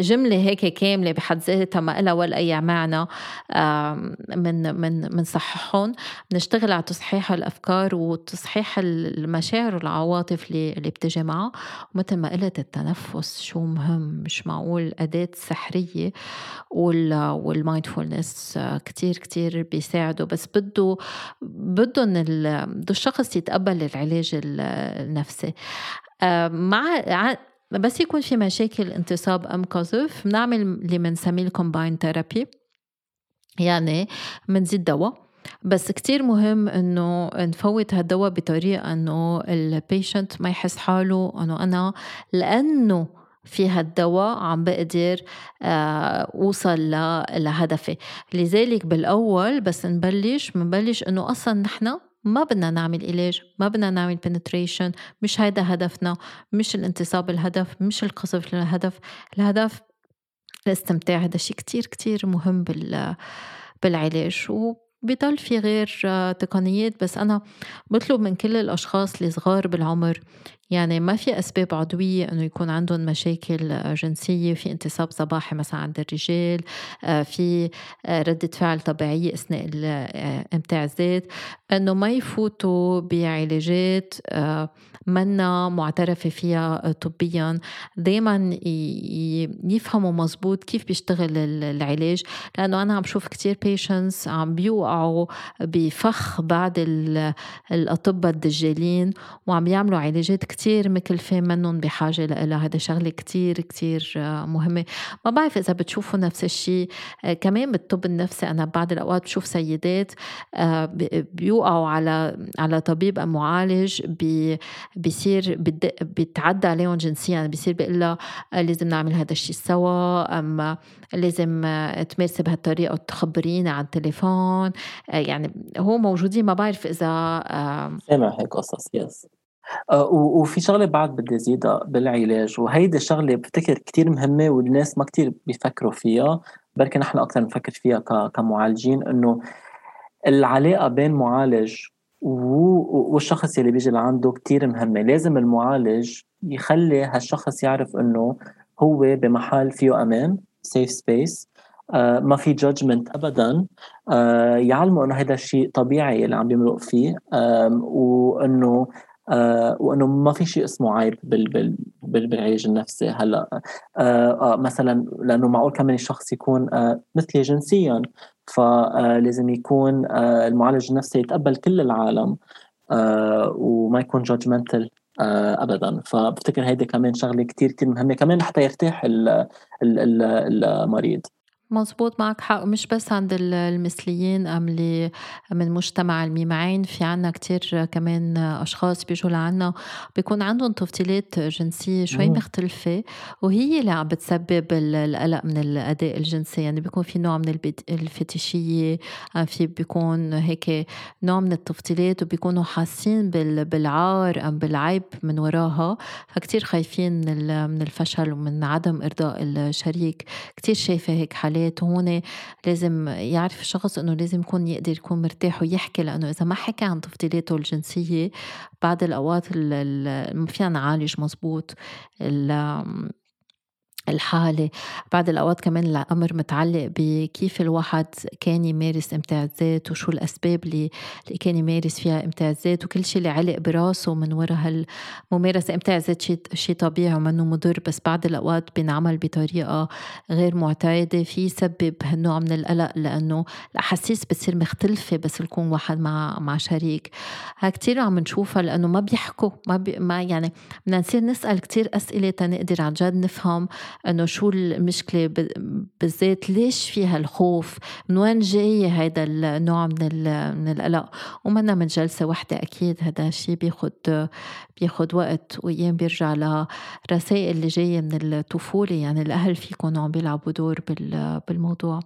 جملة هيك كاملة بحد ذاتها ما إلها ولا أي معنى، من من من صححهم. بنشتغل على تصحيح الأفكار وتصحيح المشاعر والعواطف اللي اللي بتجي معه. ومثل ما قلت، التنفس شو مهم، مش معقول، أداة سحرية. والمايندفولنس كتير كتير بيساعده، بس بده بدهن بده الشخص يتقبل العلاج النفسي. مع بس يكون في مشاكل انتصاب أم قذف، بنعمل اللي بنسميه الكومباين ثيرابي، يعني بنزيد دواء. بس كتير مهم إنه نفوت هالدواء بطريقة إنه البيشنت ما يحس حاله إنه أنا لأنه في هالدواء عم بقدر أوصل لهدفي. لذلك بالأول بس نبلش منبلش إنه أصلاً نحن ما بدنا نعمل علاج، ما بدنا نعمل penetration، مش هيدا هدفنا، مش الانتصاب الهدف، مش القصف للهدف. الهدف الاستمتاع. هذا شيء كتير كتير مهم بالعلاج. وبيضل في غير تقنيات، بس أنا بطلب من كل الأشخاص اللي صغار بالعمر، يعني ما في أسباب عضوية أنه يكون عندهم مشاكل جنسية، في انتصاب صباحي مثلا عند الرجال، في ردة فعل طبيعية أثناء امتاع الذات، أنه ما يفوتوا بعلاجات منا معترفة فيها طبيا. دايما يفهموا مزبوط كيف بيشتغل العلاج، لأنه أنا عم شوف كتير patients عم بيوقعوا بفخ بعض الأطباء الدجالين وعم يعملوا علاجات كتير مكلفة منهم بحاجة لها. هذا شغلة كتير كتير مهمة. ما بعرف إذا بتشوفوا نفس الشيء كمان بالطب النفسي. أنا بعض الأوقات بشوف سيدات بيوقعوا على على طبيب أو معالج بي بيصير بيتعدى عليهم جنسيا، يعني بيصير بيقول لازم نعمل هذا الشيء سوا، أما لازم تمارسي بهالطريقة وتخبرينا على التليفون. يعني هو موجودين، ما بعرف إذا سامع هيك قصص. يس وفي شغلة بعد بدي أزيدها بالعلاج، وهيدا الشغلة بفتكر كتير مهمة والناس ما كتير بيفكروا فيها، بركي نحن أكتر نفكر فيها كمعالجين، إنه العلاقة بين معالج والشخص اللي بيجي لعنده كتير مهمة. لازم المعالج يخلي هالشخص يعرف إنه هو بمحل فيه أمان، safe space، آه ما في judgment أبداً، آه يعلمه إنه هذا الشيء طبيعي اللي عم بيمرق فيه، آه وإنه آه وانه ما في شيء اسمه عيب بال بال بالعلاج النفسي. هلا آه آه مثلا لانه معقول كمان الشخص يكون آه مثلي جنسيا، فلازم يكون آه المعالج النفسي يتقبل كل العالم آه وما يكون جادجمنتال آه ابدا. فبفتكر هيدا كمان شغله كتير كتير مهمه كمان حتى يرتاح ال ال ال المريض. مظبوط، معك حق. مش بس عند المثليين أم اللي من مجتمع الميمعين، في عنا كتير كمان أشخاص بيجوا لعنا بيكون عندهم تفضيلات جنسية شوي مختلفة، وهي اللي عم بتسبب القلق من الأداء الجنسي. يعني بيكون في نوع من الفتشية، في بيكون هيك نوع من التفضيلات، وبيكونوا حاسين بالعار أم بالعيب من وراها، فكتير خايفين من الفشل ومن عدم إرضاء الشريك. كتير شايفة هيك حالات. هون لازم يعرف الشخص انه لازم يكون يقدر يكون مرتاح ويحكي، لانه اذا ما حكى عن تفضيلاته الجنسيه بعد الاوقات ما فينا نعالج مزبوط الحالة. بعد الأوقات كمان الأمر متعلق بكيف الواحد كان يمارس امتيازات وشو الأسباب اللي كان يمارس فيها امتيازات، وكل شيء اللي علق براسه من وراء هالممارسة. امتيازات شيء شيء طبيعي ومنه مضر، بس بعد الأوقات بنعمل بطريقة غير معتادة في سبب هالنوع من القلق، لأنه الأحاسيس بتصير مختلفة بس يكون واحد مع مع شريك. ها كتير عم نشوفها لأنه ما بيحكوا ما, بي ما يعني بدنا نصير نسأل كتير أسئلة تنقدر عن جد نفهم أنه شو المشكلة بالذات، ليش فيها الخوف، من وين جاي هذا النوع من من القلق. ومنا من جلسة واحدة أكيد، هذا الشيء بياخد بياخد وقت، وأيام بيرجع لرسائل اللي جاية من الطفولة. يعني الأهل فيكم عم بيلعبوا دور بالموضوع.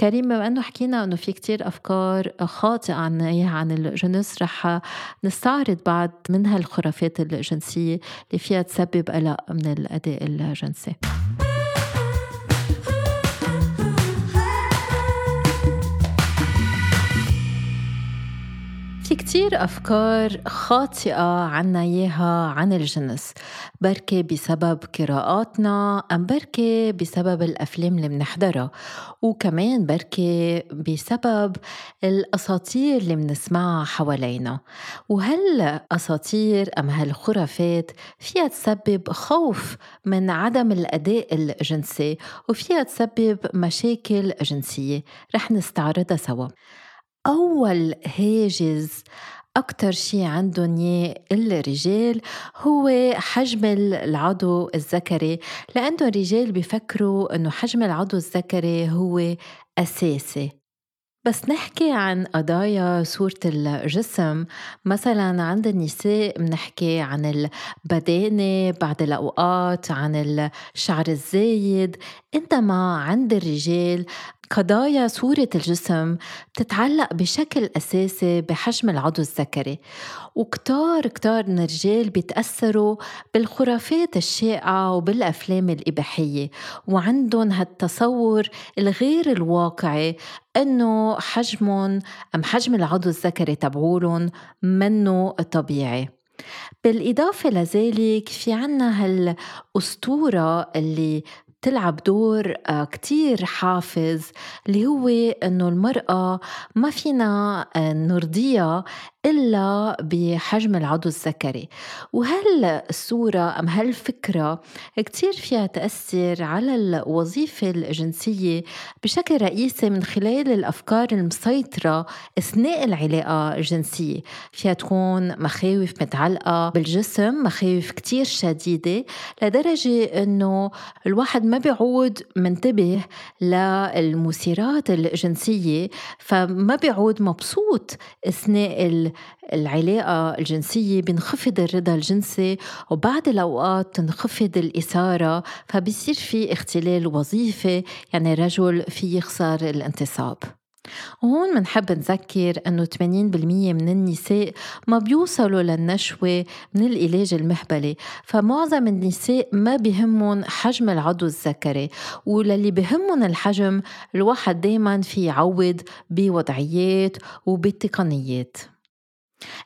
كريم، بما أنه حكينا أنه في كتير أفكار خاطئة عن عن الجنس، رح نستعرض بعض من هالخرافات الجنسية اللي فيها تسبب قلق من الأداء الجنسي. في كتير أفكار خاطئة عنا إياها عن الجنس، بركة بسبب قراءاتنا، أم بركة بسبب الأفلام اللي بنحضرها، وكمان بركة بسبب الأساطير اللي بنسمعها حوالينا. وهل أساطير أم هالخرافات فيها تسبب خوف من عدم الأداء الجنسي، وفيها تسبب مشاكل جنسية، رح نستعرضها سوا. أول هاجس أكتر شيء عندهم الرجال هو حجم العضو الذكري، لأنه الرجال بيفكروا أنه حجم العضو الذكري هو أساسي. بس نحكي عن قضايا صورة الجسم، مثلا عند النساء بنحكي عن البدانة بعد الأوقات، عن الشعر الزايد، إنما عند الرجال قضايا صورة الجسم بتتعلق بشكل أساسي بحجم العضو الذكري. وكتار كتار من الرجال بيتأثروا بالخرافات الشائعة وبالأفلام الإباحية، وعندهم هالتصور الغير الواقعي أنه حجمهم أم حجم العضو الذكري تبعولهم منه طبيعي. بالإضافة لذلك في عنا هالأسطورة اللي تلعب دور كتير حافز، اللي هو أنه المرأة ما فينا نرضيها إلا بحجم العضو الذكري. وهالصورة أم هالفكرة كتير فيها تأثير على الوظيفة الجنسية بشكل رئيسي من خلال الأفكار المسيطرة أثناء العلاقة الجنسية. فيها تكون مخاوف متعلقة بالجسم، مخاوف كتير شديدة لدرجة أنه الواحد ما بيعود منتبه للمثيرات الجنسية، فما بيعود مبسوط أثناء ال العلاقة الجنسية. بنخفض الرضا الجنسي، وبعد الأوقات تنخفض الإثارة، فبيصير في اختلال وظيفي، يعني الرجل فيه يخسر الانتصاب. وهون منحب نذكر أنه ثمانين بالمية من النساء ما بيوصلوا للنشوة من العلاج المهبلي، فمعظم النساء ما بيهمهم حجم العضو الذكري، وللي بيهمهم الحجم الواحد دايما في يعوض بوضعيات وبالتقنيات.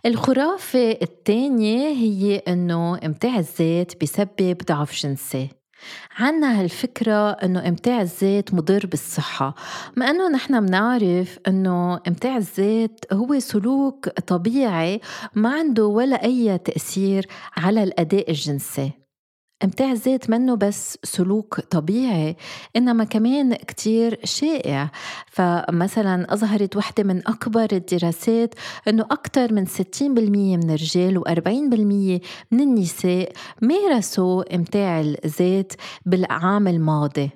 الخرافة الثانية هي أنه امتاع الذات بيسبب ضعف جنسي. عنا هالفكرة أنه امتاع الذات مضر بالصحة، مع أنه نحن منعرف أنه امتاع الذات هو سلوك طبيعي ما عنده ولا أي تأثير على الأداء الجنسي. امتاع الذات منه بس سلوك طبيعي، إنما كمان كتير شائع. فمثلا أظهرت واحدة من أكبر الدراسات أنه أكتر من ستين بالمية من الرجال وأربعين بالمية من النساء مارسوا امتاع الذات بالعام الماضي.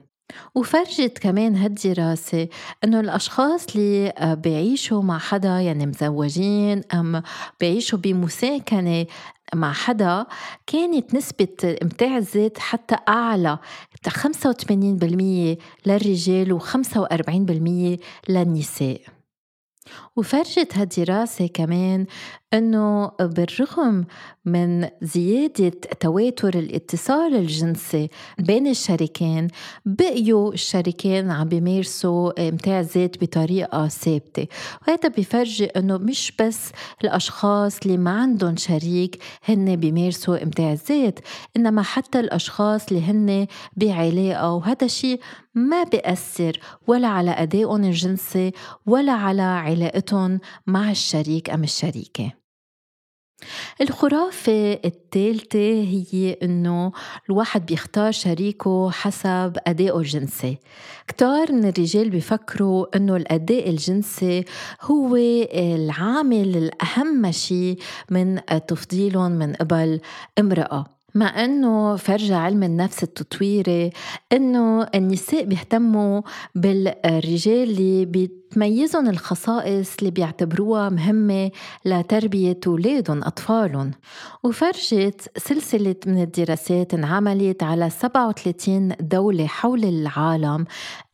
وفرجت كمان هالدراسة أنه الأشخاص اللي بيعيشوا مع حدا، يعني مزوجين أم بيعيشوا بمساكنة مع حدا، كانت نسبة امتاع الذات حتى أعلى، خمسة وثمانين بالمية للرجال وخمسة وأربعين بالمية للنساء. وفرجت هالدراسة كمان أنه بالرغم من زيادة تواتر الاتصال الجنسي بين الشريكين، بقيوا الشريكين عم بيمارسوا متاع الذات بطريقة ثابتة. وهذا بيفرجي أنه مش بس الأشخاص اللي ما عندهم شريك هن بيمارسوا متاع الذات، إنما حتى الأشخاص اللي هن بعلاقة، وهذا شيء ما بيأثر ولا على أدائهم الجنسي ولا على علاقتهم مع الشريك أم الشريكة. الخرافة الثالثة هي أنه الواحد بيختار شريكه حسب أدائه الجنسي. كتار من الرجال بيفكروا أنه الأداء الجنسي هو العامل الأهم شيء من تفضيلهم من قبل امرأة، مع أنه فرجع علم النفس التطويري أنه النساء بيهتموا بالرجال اللي بتميزهم الخصائص اللي بيعتبروها مهمة لتربية أولادهم أطفالهم. وفرجت سلسلة من الدراسات انعملت على سبعة وثلاثين دولة حول العالم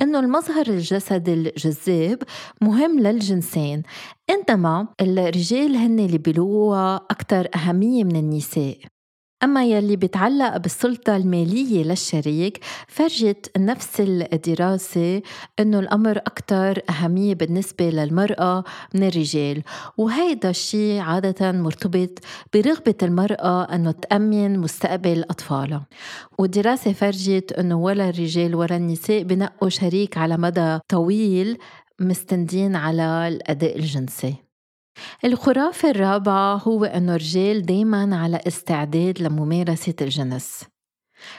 أنه المظهر الجسدي الجذاب مهم للجنسين، إنما الرجال هن اللي بيلوها أكتر أهمية من النساء. أما يلي بتعلق بالسلطة المالية للشريك، فرجت نفس الدراسة أنه الأمر أكتر أهمية بالنسبة للمرأة من الرجال، وهيدا الشيء عادة مرتبط برغبة المرأة أنه تأمن مستقبل أطفالها. والدراسة فرجت أنه ولا الرجال ولا النساء بنقوا شريك على مدى طويل مستندين على الأداء الجنسي. الخرافة الرابعة هو أن الرجال دايماً على استعداد لممارسة الجنس.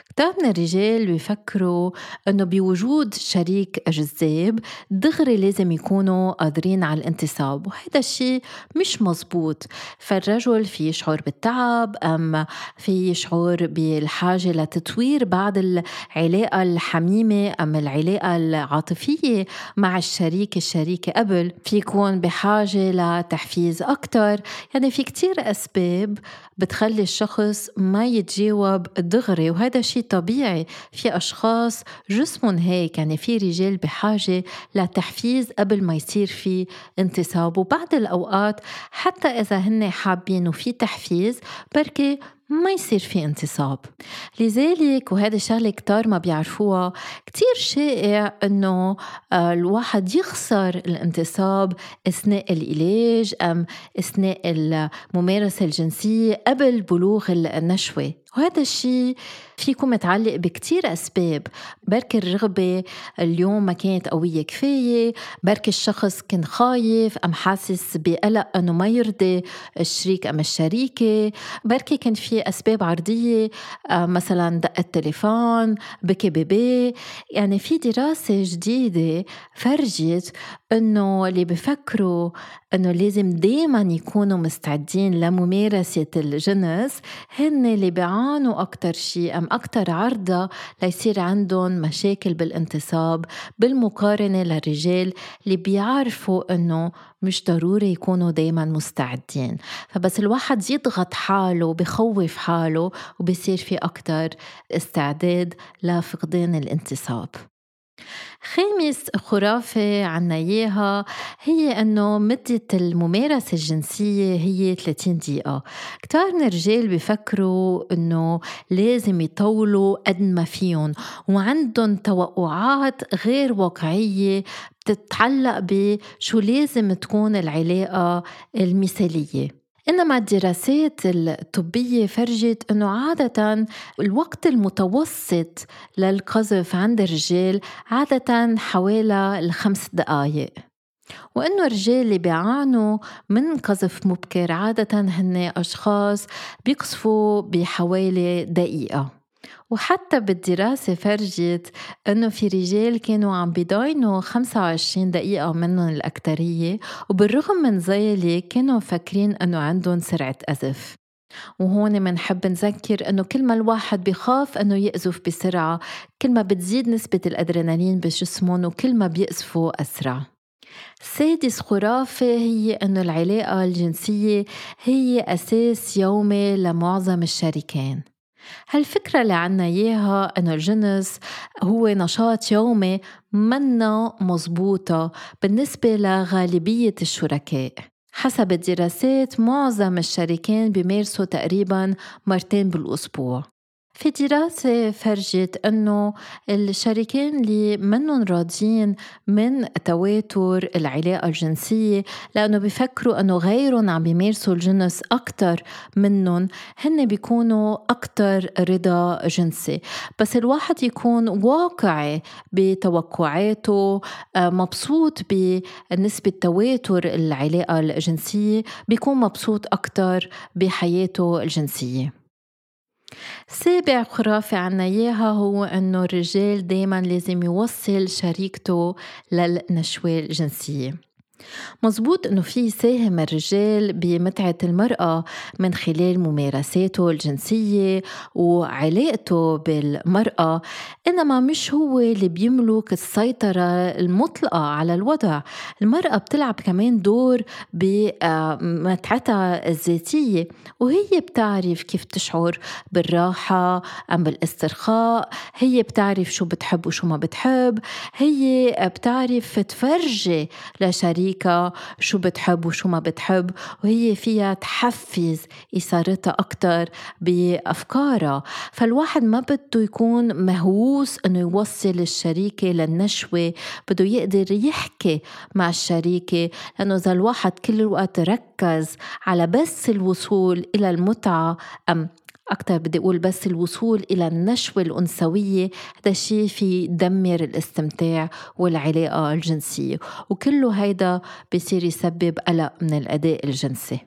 كتار من الرجال بيفكروا أنه بوجود شريك جذاب دغري لازم يكونوا قادرين على الانتصاب، وهذا الشيء مش مزبوط. فالرجل في شعور بالتعب أم في شعور بالحاجة لتطوير بعض العلاقة الحميمة أم العلاقة العاطفية مع الشريك الشريكة قبل، في يكون بحاجة لتحفيز أكتر. يعني في كتير أسباب بتخلي الشخص ما يتجاوب دغري، وهذا هذا شيء طبيعي. في أشخاص جسمهم هيك، يعني في رجال بحاجة لتحفيز قبل ما يصير في انتصاب، وبعض الأوقات حتى إذا هن حابين وفي تحفيز بركي ما يصير في انتصاب. لذلك وهذا الشغلة كتار ما بيعرفوها، كتير شائع أنه الواحد يخسر الانتصاب أثناء العلاج أم أثناء الممارسة الجنسية قبل بلوغ النشوة، وهذا الشيء فيكم متعلق بكتير أسباب. بركي الرغبة اليوم ما كانت قوية كفاية، بركي الشخص كان خايف أم حاسس بقلق أنه ما يرضي الشريك أم الشريكة، بركي كان في أسباب عرضية مثلا دق التليفون، بكي بيبي. يعني في دراسة جديدة فرجت أنه اللي بفكروا أنه لازم دايما يكونوا مستعدين لممارسة الجنس هن اللي بيعانوا أكتر شيء أم أكتر عرضة ليصير عندهم مشاكل بالانتصاب، بالمقارنة للرجال اللي بيعرفوا أنه مش ضروري يكونوا دايما مستعدين. فبس الواحد يضغط حاله بخوف حاله وبيصير في أكتر استعداد لفقدان الانتصاب. خامس خرافة عنا إياها هي أنه مدة الممارسة الجنسية هي ثلاثين دقيقة. كتار من الرجال بيفكروا أنه لازم يطولوا قد ما فيهم، وعندهم توقعات غير واقعية بتتعلق بشو لازم تكون العلاقة المثالية. إنما الدراسات الطبية فرجت أنه عادة الوقت المتوسط للقذف عند الرجال عادة حوالي الخمس دقائق، وأنه الرجال اللي بيعانوا من قذف مبكر عادة هن أشخاص بيقصفوا بحوالي دقيقة. وحتى بالدراسة فرجت أنه في رجال كانوا عم بيداينوا خمسة وعشرين دقيقة منهم الأكترية، وبالرغم من ذلك كانوا فاكرين أنه عندهم سرعة قذف. وهون منحب نذكر أنه كل ما الواحد بيخاف أنه يقذف بسرعة، كل ما بتزيد نسبة الأدرينالين بجسمهم وكل ما بيقذفوا أسرع. سادس خرافة هي أنه العلاقة الجنسية هي أساس يومي لمعظم الشريكين. هالفكرة اللي عنا إياها أنه الجنس هو نشاط يومي منا مزبوطة بالنسبة لغالبية الشركاء. حسب الدراسات معظم الشريكين بيمارسوا تقريباً مرتين بالأسبوع. في دراسة فرجت أنه الشريكين اللي منهم راضيين من تواتر العلاقة الجنسية لأنه بيفكروا أنه غيرهم عم بيمارسوا الجنس أكتر منهم هن بيكونوا أكتر رضا جنسي. بس الواحد يكون واقعي بتوقعاته، مبسوط بنسبة تواتر العلاقة الجنسية، بيكون مبسوط أكتر بحياته الجنسية. سابع خرافة عنا إياها هو أنه الرجال دايماً لازم يوصل شريكته للنشوة الجنسية. مزبوط أنه في يساهم الرجال بمتعة المرأة من خلال ممارساته الجنسية وعلاقته بالمرأة، إنما مش هو اللي بيملك السيطرة المطلقة على الوضع. المرأة بتلعب كمان دور بمتعتها الذاتية، وهي بتعرف كيف تشعر بالراحة أم بالاسترخاء، هي بتعرف شو بتحب وشو ما بتحب، هي بتعرف تفرجي لشريك شو بتحب وشو ما بتحب، وهي فيها تحفز إثارتها أكتر بأفكارها. فالواحد ما بده يكون مهووس أنه يوصل الشريكة للنشوة، بده يقدر يحكي مع الشريكة، لأنه إذا الواحد كل الوقت ركز على بس الوصول إلى المتعة أم أكتر بدي أقول بس الوصول إلى النشوة الأنثوية، هذا الشيء في دمر الاستمتاع والعلاقة الجنسية، وكله هيدا بيصير يسبب قلق من الأداء الجنسي.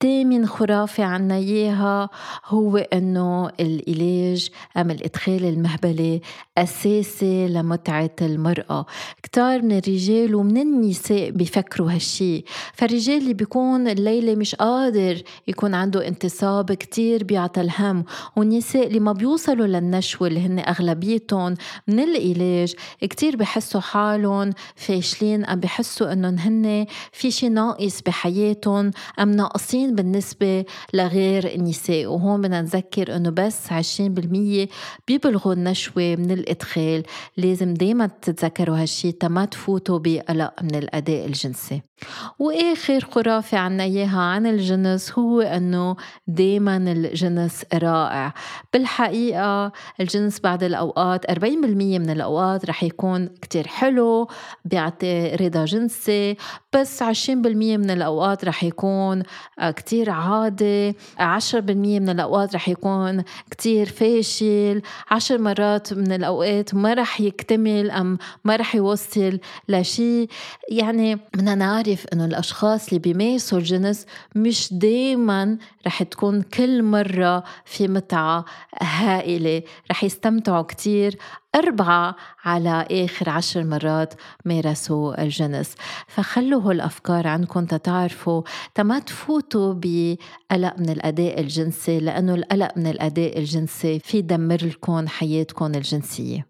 تامن خرافة عنا إياها هو أنه العلاج أم الإدخال المهبلي أساسي لمتعة المرأة. كتار من الرجال ومن النساء بيفكروا هالشي. فالرجال اللي بيكون الليلة مش قادر يكون عنده انتصاب كتير بيعطى الهم، والنساء اللي ما بيوصلوا للنشوة اللي هن أغلبيتهم من العلاج كتير بحسوا حالهم فاشلين، أم بحسوا أنهم هن في شي ناقص بحياتهم أم ناقصين بالنسبة لغير النساء. وهون بدنا نذكر أنه بس عشرين بالمية بيبلغوا النشوة من الإدخال. لازم دايما تتذكروا هالشي تما تفوتوا بقلق من الأداء الجنسي. وآخر خرافة عنا إياها عن الجنس هو أنه دايما الجنس رائع. بالحقيقة الجنس بعد الأوقات أربعين بالمية من الأوقات رح يكون كتير حلو بيعطي رضا جنسي، بس عشرين بالمية من الأوقات رح يكون كتير عادي، عشرة بالمية من الأوقات رح يكون كتير فاشل، عشر مرات من الأوقات ما رح يكتمل أم ما رح يوصل لشي. يعني بدنا نعرف أنه الأشخاص اللي بيمارسوا الجنس مش دايما رح تكون كل مرة في متعة هائلة، رح يستمتعوا كتير أربعة على آخر عشر مرات مارسوا الجنس. فخلوا هالأفكار عنكم تتعرفوا تما تفوتوا بقلق من الأداء الجنسي، لأنه القلق من الأداء الجنسي في دمر لكم حياتكم الجنسية.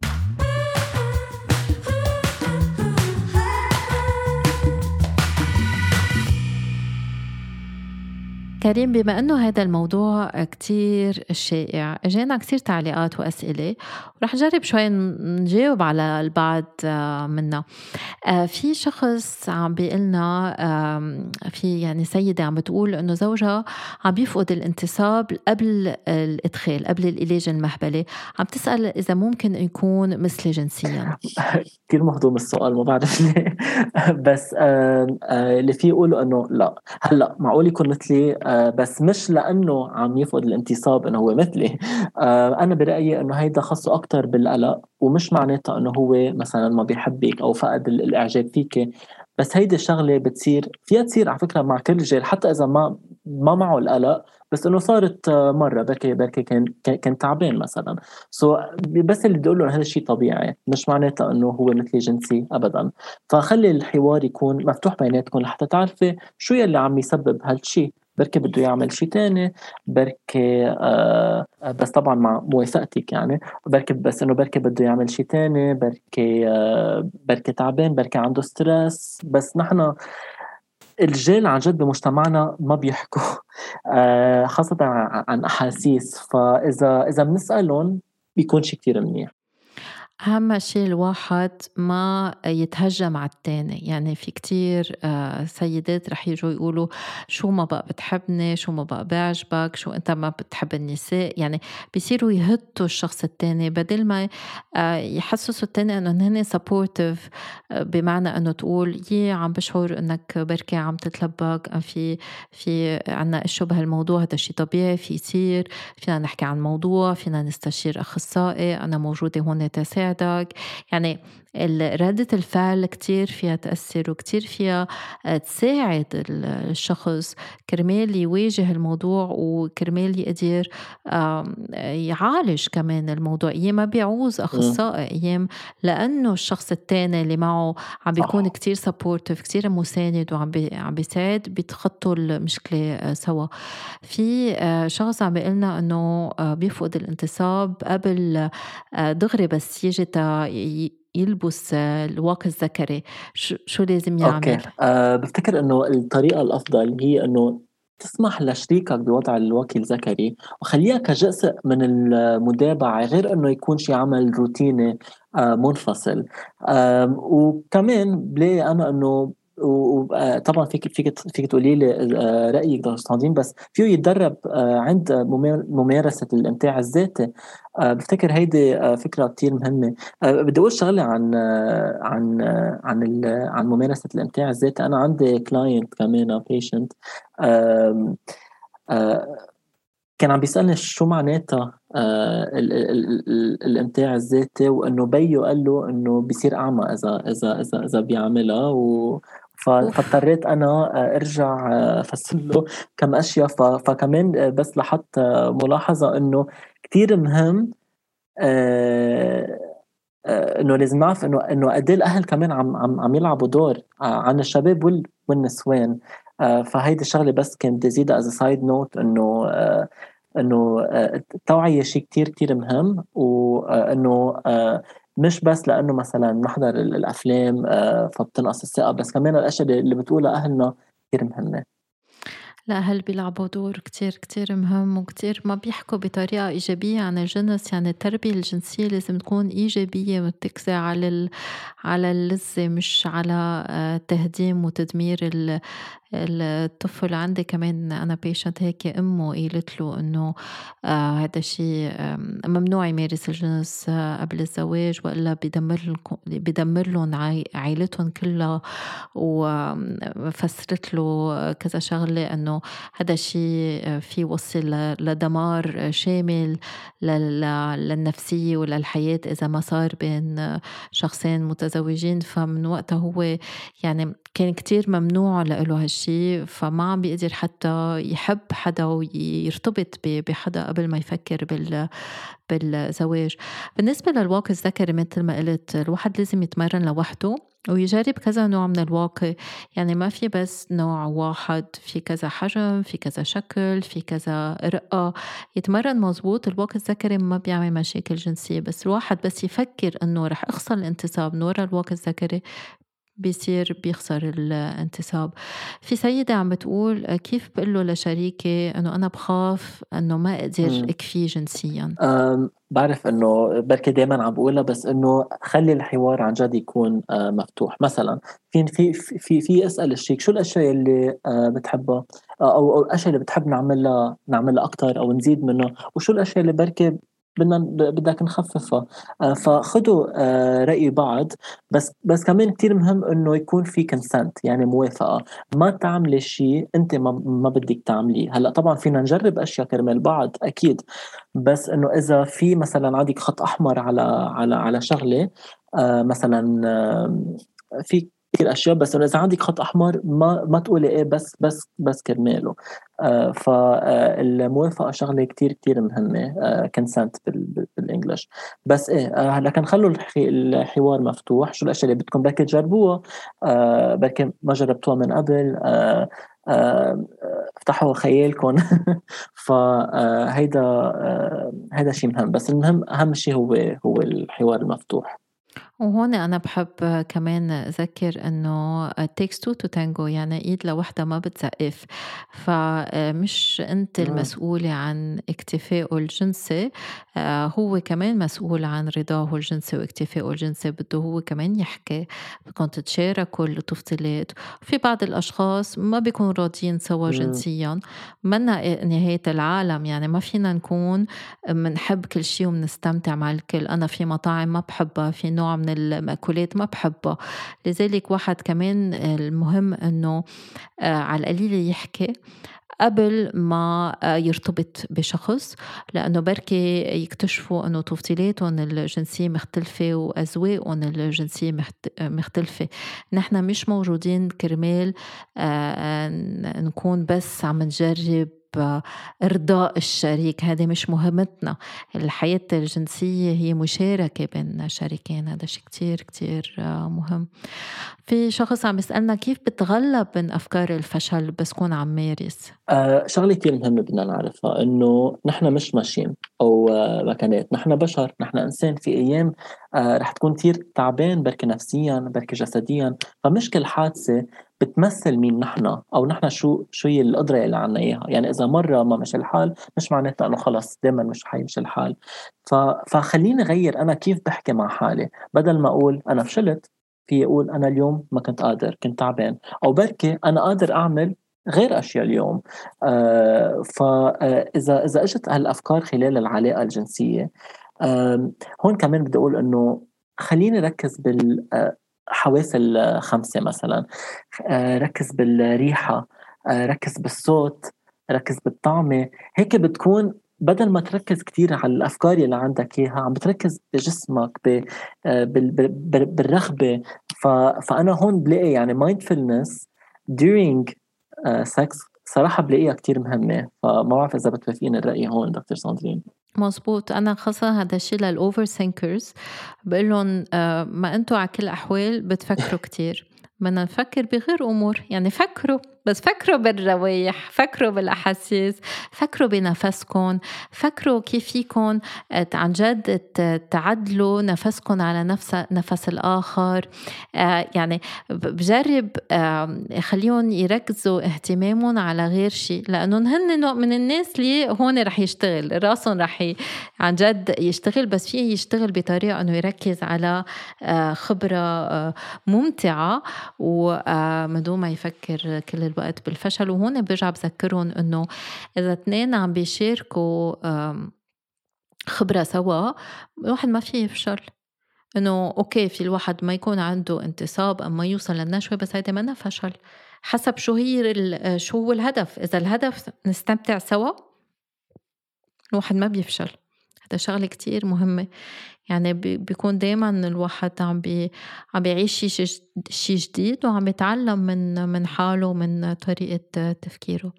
كريم، بما أنه هذا الموضوع كتير شائع جانا كتير تعليقات وأسئلة، ورح جرب شوي نجاوب على البعض منا. في شخص عم بيقلنا، في يعني سيدة عم بتقول أنه زوجها عم بيفقد الانتصاب قبل الإدخال، قبل العلاج المهبلي. عم تسأل إذا ممكن يكون مثلي جنسيا. كتير مهضوم السؤال، ما بعرف ليه، بس اللي فيه يقولوا أنه لا، هلأ معقول يكون مثلي، بس مش لأنه عم يفقد الانتصاب أنه هو مثلي. أنا برأيي أنه هيدا خاصه أكتر بالقلق، ومش معناتها أنه هو مثلا ما بيحبك أو فقد الإعجاب فيك. بس هيدا الشغلة بتصير فيها تصير على فكرة مع كل الرجال، حتى إذا ما ما معه القلق، بس إنه صارت مرة بركي بركي كان كان تعبان مثلا. سو بس اللي بدي أقوله هذا الشيء طبيعي، مش معناته إنه هو مثلي جنسي أبدا. فخلي الحوار يكون مفتوح بيناتكم لحتى تعرفي شو يلي عم يسبب هالشيء. بركي بده يعمل شيء تاني، بركي آه بس طبعا مع موافقتك يعني، بركي بس انه بركي بده يعمل شيء تاني، بركي آه بركي تعبان، بركي عنده ستريس. بس نحن الجيل عن جد بمجتمعنا ما بيحكوا آه خاصة عن أحاسيس، فإذا إذا بنسألهم بيكون شيء كتير منيح. أهم شيء الواحد ما يتهجم على التاني، يعني في كتير سيدات رح يجوا يقولوا شو ما بقى بتحبني، شو ما بقى بعجبك، شو أنت ما بتحب النساء، يعني بيصيروا يهدوا الشخص التاني بدل ما يحسسوا التاني أنه هن سابورتيف، بمعنى أنه تقول يي عم بشعر أنك بركي عم تتلبك، في في عنا الشبه هالموضوع، هذا شيء طبيعي في يصير، فينا نحكي عن موضوع، فينا نستشير أخصائي، أنا موجودة هون تساعد. يعني ردة الفعل كتير فيها تأثير وكتير فيها تساعد الشخص كرمال يواجه الموضوع وكرمال يقدر يعالج كمان الموضوع. أيام ما بيعوز أخصائي، أيام لأنه الشخص التاني اللي معه عم بيكون كتير سابورتيف، كتير مساند وعم عم بيساعد بيتخطوا المشكلة سوا. في شخص عم بيقلنا أنه بيفقد الانتصاب قبل دغري بس يجي يلبس الواقي الذكري، شو لازم يعمل؟ أوكي. أه بفتكر أنه الطريقة الأفضل هي أنه تسمح لشريكك بوضع الواقي الذكري وخليها كجزء من المتابعة، غير أنه يكون شي عمل روتيني أه منفصل. أه وكمان بلاقي أنا أنه وطبعا فيك فيك فيك تقولي لي رايك دكتور، بس فيه يتدرب عند ممارسه الامتاع الذاتي. بفتكر هيدي فكره كتير مهمه. بدي اقول شغله عن عن عن عن ممارسه الامتاع الذاتي. انا عندي كلاينت كمان بيشنت كان عم بيسالني شو معناتها الامتاع الذاتي، وانه بيو قال له انه بيصير اعمى اذا اذا اذا اذا بيعملها، و فاضطريت انا ارجع افصل له كم اشياء. فكمان بس لحط ملاحظه انه كتير مهم انه لازم نعرف انه انه قد ايه الاهل كمان عم عم عم يلعبوا دور عن الشباب والنسوان. فهيدي الشغله بس كانت تزيد از سايد نوت انه انه التوعيه شيء كتير كتير مهم، وانه مش بس لأنه مثلا نحضر الأفلام فبتنقص الثقة، بس كمان الأشياء اللي بتقولها أهلنا كتير مهمة. الأهل بيلعبوا دور كتير كتير مهم، وكتير ما بيحكوا بطريقة إيجابية عن الجنس. يعني التربية الجنسية لازم تكون إيجابية وتركز على ال... على اللذة، مش على تهديم وتدمير ال... الطفل. عندي كمان أنا بيشنت هيك أمه قالت له أنه آه هذا شيء ممنوع يمارس الجنس آه قبل الزواج، وإلا بيدمر بيدمر لهم عائ... عائلتهم كلها، وفسرت له كذا شغلة أنه هذا شيء فيه وصل لدمار شامل للنفسية وللحياة إذا ما صار بين شخصين متزوجين. فمن وقتها هو يعني كان كتير ممنوع له هالشي، فما عم بيقدر حتى يحب حدا ويرتبط بحدا قبل ما يفكر بال بالزواج. بالنسبة للواقي الذكري مثل ما قلت، الواحد لازم يتمرن لوحده ويجرب كذا نوع من الواقي، يعني ما في بس نوع واحد، في كذا حجم، في كذا شكل، في كذا رقة. يتمرن مزبوط الواقي الذكري ما بيعمل مشاكل جنسية، بس الواحد بس يفكر أنه رح أخسر الانتصاب نورا الواقي الذكري بيصير بيخسر الانتصاب. في سيدة عم بتقول كيف بقوله لشريكي أنه أنا بخاف أنه ما أقدر أكفي جنسيا؟ بعرف أنه بركة دايما عم بقولها، بس أنه خلي الحوار عن جد يكون مفتوح. مثلا في في في, في أسأل الشريك شو الأشياء اللي بتحبها، أو الأشياء اللي بتحب نعملها نعملها أكتر أو نزيد منها، وشو الأشياء اللي بركة بدنا بدك نخففها. فخذوا رأي بعض، بس بس كمان كتير مهم انه يكون في كونسنت، يعني موافقه، ما تعملي شيء انت ما ما بدك تعمليه. هلا طبعا فينا نجرب اشياء كرمال بعض اكيد، بس انه اذا في مثلا عندك خط احمر على على على شغله، مثلا في كثير اشياء، بس اذا عندك خط احمر ما ما تقولي ايه بس بس بس كرماله. آه فالموافقه شغله كتير كتير مهمه، كونسنت آه بالانجلش. بس ايه آه لكن خلوا الحوار مفتوح. شو الاشياء اللي بدكم بركي تجربوها، آه بركي ما جربتوها من قبل، آه آه افتحوا خيالكم. فهيدا آه هيدا شيء مهم، بس المهم اهم شيء هو هو الحوار المفتوح. وهون أنا بحب كمان أذكر أنه takes two to tango، يعني إيد لوحدة ما بتزقف، فمش أنت المسؤولة عن اكتفائه الجنسي، هو كمان مسؤول عن رضاه الجنسي واكتفائه الجنسي. بده هو كمان يحكي، بكون تتشاركوا التفصيلات. في بعض الأشخاص ما بيكون راضيين سوا جنسيا، منا نهاية العالم، يعني ما فينا نكون منحب كل شيء ومنستمتع مع الكل. أنا في مطاعم ما بحبها، في نوع من المأكولات ما بحبها، لذلك واحد كمان المهم أنه على القليل يحكي قبل ما يرتبط بشخص، لأنه بركي يكتشفوا أنه تفضيلاتهم الجنسية مختلفة وأذواقهم الجنسية مختلفة. نحن مش موجودين كرمال نكون بس عم نجرب إرضاء الشريك، هذا مش مهمتنا. الحياة الجنسية هي مشاركة بين شريكين، هذا شيء كتير كتير مهم. في شخص عم يسألنا كيف بتغلب من أفكار الفشل بس كون عم مارس. آه شغلة كتير مهمة بدنا نعرفها، إنه نحن مش ماشيين أو آه مكانات، نحن بشر، نحن إنسان. في أيام آه رح تكون كتير تعبان، بركي نفسيا بركي جسديا، فمش كل حادثة بتمثل مين نحن أو نحن شو شو هي القدرة اللي عنا إياها. يعني إذا مرة ما مش الحال مش معناتها أنه خلص دايما مش حيمشي الحال. ف... فخليني غير أنا كيف بحكي مع حالي. بدل ما أقول أنا فشلت، في أقول أنا اليوم ما كنت قادر، كنت تعبان، أو بركي أنا قادر أعمل غير أشياء اليوم. آه فإذا إذا أجت هالأفكار خلال العلاقة الجنسية، آه هون كمان بدي أقول أنه خليني ركز بال آه حواس الخمسة مثلا. ركز بالريحة، ركز بالصوت، ركز بالطعمة. هيك بتكون بدل ما تركز كتير على الأفكار اللي عندك إياها، عم بتركز بجسمك بالرغبة. فأنا هون بلاقي يعني mindfulness during sex صراحة بلاقيها كتير مهمة. فما بعرف إذا بتوافقين الرأي هون دكتور ساندرين. مظبوط، أنا خاصة هذا الشيء للأوفر سينكرز، بقولهم ما أنتوا على كل أحوال بتفكروا كتير، بدنا نفكر بغير أمور. يعني فكروا، بس فكروا بالروايح، فكروا بالأحاسيس، فكروا بنفسكم، فكروا كيف فيكم عن جد تعدلوا نفسكم على نفس نفس الآخر. يعني بجرب خليهم يركزوا اهتمامهم على غير شيء، لأنهم هن نوع من الناس اللي هون رح يشتغل راسهم، رح عن جد يشتغل، بس فيه يشتغل بطريقة أنه يركز على خبرة ممتعة وما دون ما يفكر كل الوقت بالفشل. وهون برجع بذكرهم أنه إذا اثنين عم بيشاركوا خبرة سوا، الواحد ما فيه يفشل. أنه أوكي في الواحد ما يكون عنده انتصاب أما يوصل للنشوة، بس هيدا ما أنا فشل. حسب شو هي شو هو الهدف. إذا الهدف نستمتع سوا، الواحد ما بيفشل. هذا شغلة كتير مهمة، يعني بيكون دايما الواحد عم بي عم بيعيش شيء جديد وعم يتعلم من من حاله ومن طريقة تفكيره.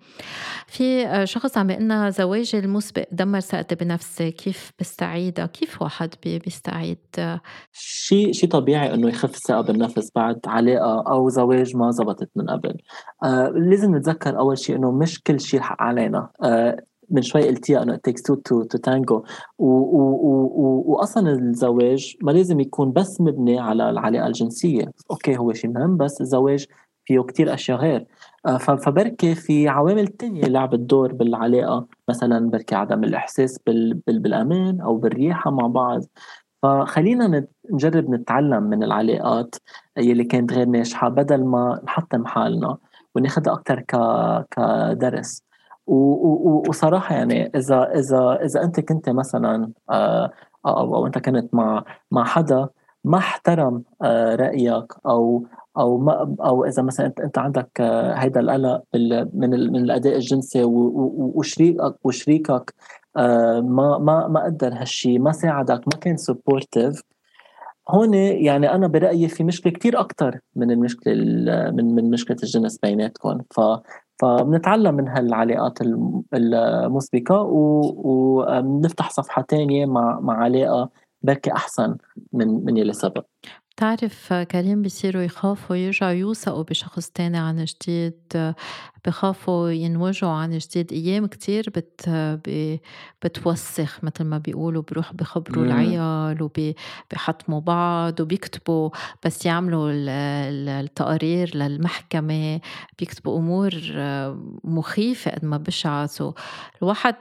في شخص عم بيقلنا زواج المسبق دمر ثقتي بنفسي، كيف بستعيدها؟ كيف واحد بيستعيد؟ شيء شيء طبيعي انه يخف الثقة بالنفس بعد علاقة او زواج ما زبطت من قبل. آه لازم نتذكر اول شيء انه مش كل شيء حق علينا. آه من شوي قلتيها أنه it takes two to, to tango. وأصلا الزواج ما لازم يكون بس مبني على العلاقة الجنسية. أوكي هو شيء مهم، بس الزواج فيه كتير أشياء غير. فبركة في عوامل تانية لعبت دور بالعلاقة، مثلا بركة عدم الإحساس بال بالأمان أو بالريحة مع بعض. فخلينا نجرب نتعلم من العلاقات اللي كانت غير ناجحة بدل ما نحطم حالنا وناخدها أكتر كدرس. وصراحة يعني إذا إذا إذا أنت كنت مثلاً أو, أو أنت كنت مع مع حدا ما احترم رأيك، أو أو ما أو إذا مثلاً أنت عندك هيدا القلق من من الأداء الجنسي، وشريكك وشريكك ما ما ما قدر هالشي، ما ساعدك، ما كان سبورتيف، هون يعني أنا برأيي في مشكلة كتير أكتر من المشكلة من من مشكلة الجنس بيناتكم. ف فبنتعلم من هالعلاقات المسبقة ونفتح صفحة تانية مع مع علاقة بركة أحسن من من اللي سبق. تعرف كريم بيصيروا يخافوا يرجعوا يوثقوا بشخص تاني عن جديد، بخافوا ينوجعوا عن جديد. أيام كتير بت بتوسخ مثل ما بيقولوا، بروح بخبروا العيال وبيحطموا بعض وبيكتبوا، بس يعملوا التقارير للمحكمة، بيكتبوا أمور مخيفة قد ما بشعته. الواحد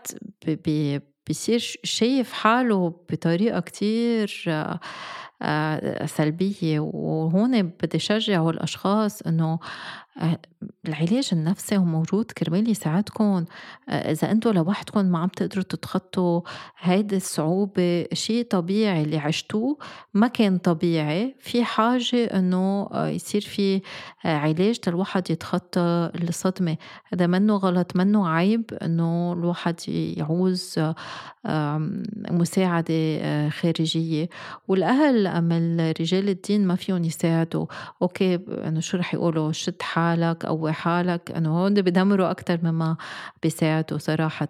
بي بيصير شايف حاله بطريقة كتير سلبية. وهون بدي شجع الأشخاص إنه العلاج النفسي هو موجود كرمال يساعدكم إذا أنتوا لوحدكم ما عم تقدروا تتخطوا هيدا الصعوبة. شيء طبيعي اللي عشتوه، ما كان طبيعي، في حاجة إنه يصير في علاج للواحد يتخطى الصدمة. هذا منه غلط، منه عيب إنه الواحد يعوز مساعدة خارجية. والأهل أما رجال الدين ما فيهم يساعدوا. أوكي إنه شو رح يقولوا، شد حالك أو حالك، إنه هون بدمروا أكتر مما بيساعدوا صراحة.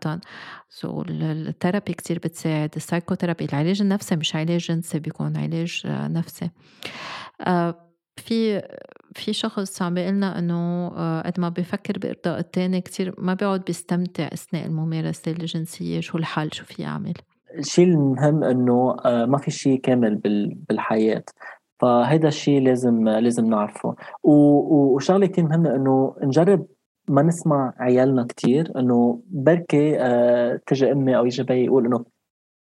سو الثيرابي كتير بتساعد، السايكوثيرابي، العلاج النفسي، مش علاج جنسي، بيكون علاج نفسي. في في شخص عم بيقلنا إنه قد ما بيفكر بإرضاء التاني كتير ما بيقعد بيستمتع أثناء الممارسة الجنسية. شو الحل، شو في يعمل؟ الشيء المهم إنه ما في شيء كامل بالحياة، فهذا الشيء لازم لازم نعرفه. وشغله كتير مهمه انه نجرب ما نسمع عيالنا كتير، انه بركي آه تجي امي او يجي بي يقول انه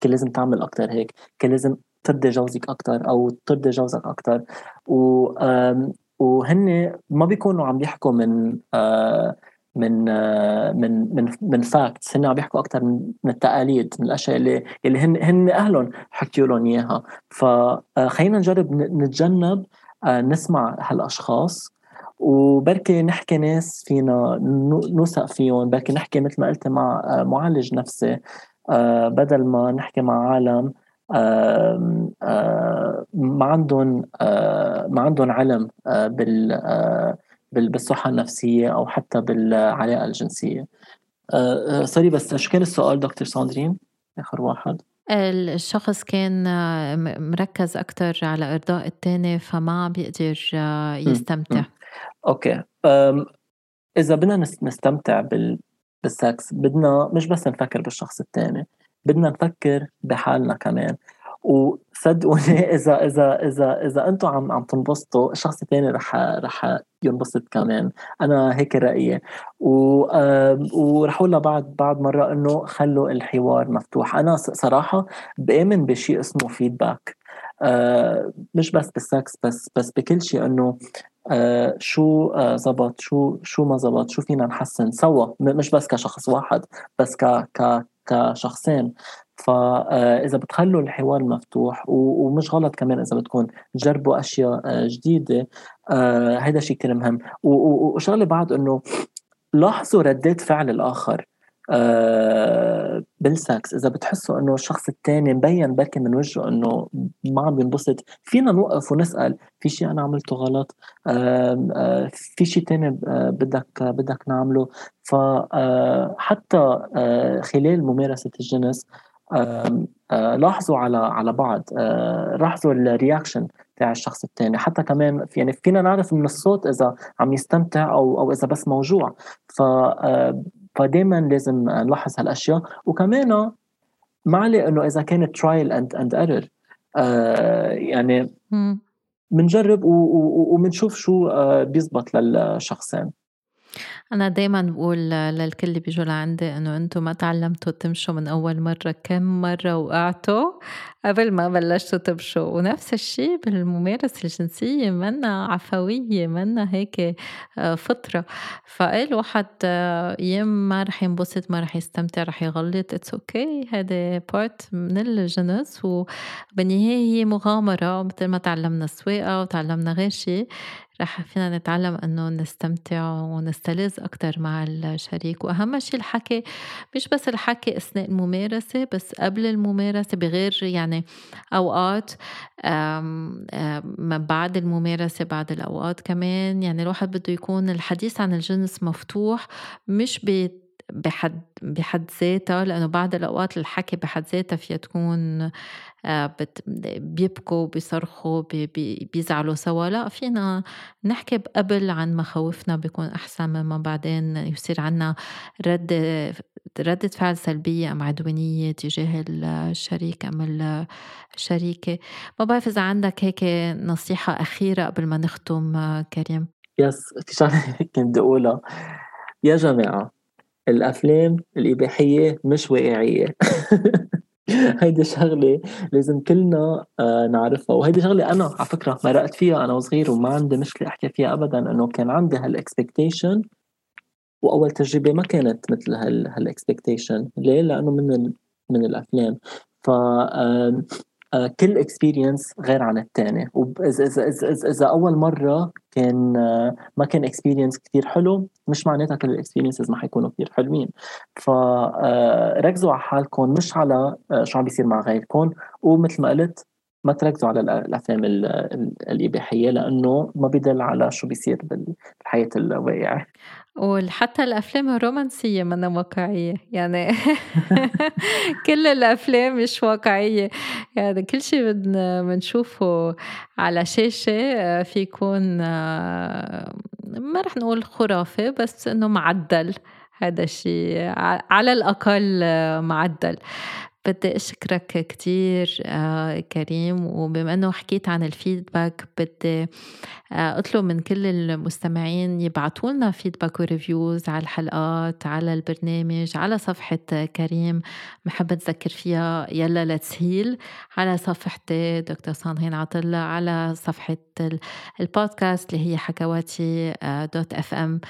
كان لازم تعمل اكتر هيك، كان لازم ترضي جوزك اكتر او ترضي جوزك اكتر. و وهن ما بيكونوا عم بيحكوا من آه من من من من فاكتس، هن عم بيحكوا اكثر من التقاليد، من الاشياء اللي اللي هن هن اهلهم حكيوا لهم اياها. فخلينا نجرب نتجنب نسمع هالاشخاص، وبركي نحكي ناس فينا نوثق فيهم، بركي نحكي مثل ما قلت مع معالج نفسي بدل ما نحكي مع عالم ما عندهم ما عندهم علم بال بالصحة النفسية أو حتى بالعلاقة الجنسية. أه أه سوري، بس شو كان السؤال دكتور ساندرين؟ آخر واحد، الشخص كان مركز أكتر على إرضاء التاني فما بيقدر يستمتع. م. م. أوكي، إذا بدنا نستمتع بال... بالسكس بدنا مش بس نفكر بالشخص التاني، بدنا نفكر بحالنا كمان. وصدقوني إذا إذا إذا إذا أنتوا عم عم تنبسطوا الشخص الثاني رح رح ينبسط كمان. أنا هيك رأيي، ورح أقول بعد بعد مرة إنه خلوا الحوار مفتوح. أنا صراحة بآمن بشيء اسمه فيدباك، مش بس بالسكس بس بس بكل شيء، إنه آه شو آه زبط، شو شو ما زبط، شو فينا نحسن سوا، مش بس كشخص واحد بس ك ك كشخصين. فإذا بتخلوا الحوار مفتوح، ومش غلط كمان إذا بتكون جربوا أشياء جديدة، هذا شيء كتير مهم. وشغلة بعد أنه لاحظوا ردات فعل الآخر بالسكس. إذا بتحسوا أنه الشخص التاني مبين بركي من وجهه أنه ما عم ينبسط، فينا نوقف ونسأل في شيء أنا عملته غلط، في شيء تاني بدك بدك نعمله. فحتى خلال ممارسة الجنس آه آه لاحظوا على على بعض، آه لاحظوا الرياكشن تاع الشخص الثاني، حتى كمان يعني فينا نعرف من الصوت اذا عم يستمتع او او اذا بس موجوع. ف آه فدايما لازم نلاحظ هالاشياء. وكمان ما عليه انه اذا كانت ترايل اند اند ايرور، يعني بنجرب وبنشوف شو آه بيزبط للشخصين. أنا دايماً بقول للكل اللي بيجوا لعندي إنه أنتوا ما تعلمتوا تمشوا من أول مرة، كم مرة وقعتوا قبل ما بلشتوا تمشوا. ونفس الشيء بالممارسة الجنسية، منا عفوية، منا هيك فطرة. فقال واحد يم ما رح ينبسط، ما رح يستمتع، رح يغلط، it's okay، هذا part من الجنس. وبالنهاية هي مغامرة، مثل ما تعلمنا السواقة وتعلمنا غير شيء رح فينا نتعلم أنه نستمتع ونستلذ أكتر مع الشريك. وأهم شيء الحكي، مش بس الحكي أثناء الممارسة، بس قبل الممارسة، بغير يعني أوقات من بعد الممارسة، بعد الأوقات كمان. يعني الواحد بده يكون الحديث عن الجنس مفتوح، مش بي بحد بحد ذاتها، لأنه بعض الأوقات الحكي بحد ذاتها فيها تكون بيبكوا بيصرخوا بيزعلوا سوا، لا فينا نحكي قبل عن مخاوفنا بيكون أحسن مما بعدين يصير عنا رد ردة فعل سلبية أم عدوانية تجاه الشريك أم الشريكة. ما بعرف إذا عندك هيك نصيحة أخيرة قبل ما نختم كريم. يس في شغلة كنت أقولها يا جماعة، الأفلام الإباحية مش واقعية هيدي شغلة لازم كلنا نعرفها، وهيدي شغلة أنا على فكرة مرقت فيها أنا وصغير وما عندي مشكلة أحكي فيها أبدا، أنه كان عندي هالإكسبكتيشن وأول تجربة ما كانت مثل هال هالإكسبكتيشن. ليه؟ لأنه من من الأفلام، فا كل اكسبيرينس غير عن الثاني، وإذا إذا إذا إذا أول مرة كان ما كان اكسبيرينس كتير حلو مش معناتها كل الاكسبيرينسز ما حيكونوا كتير حلوين. فركزوا على حالكم مش على شو عم بيصير مع غيركم، ومثل ما قلت ما تركزوا على الأفلام الإباحية لأنه ما بيدل على شو بيصير بالحياة الواقعية، وحتى الأفلام الرومانسية منا واقعية يعني كل الأفلام مش واقعية، يعني كل شيء بدنا بنشوفه على شاشة فيكون ما رح نقول خرافة بس إنه معدل، هذا الشيء على الأقل معدل. بدي أشكرك كتير كريم، وبما أنه حكيت عن الفيدباك بدي أطلب من كل المستمعين يبعتولنا فيدباك وريفيوز على الحلقات، على البرنامج، على صفحة كريم محب تذكر فيها يلا لتسهيل، على صفحتي دكتور صانهين عطلة، على صفحة البودكاست اللي هي حكواتي دوت اف ام.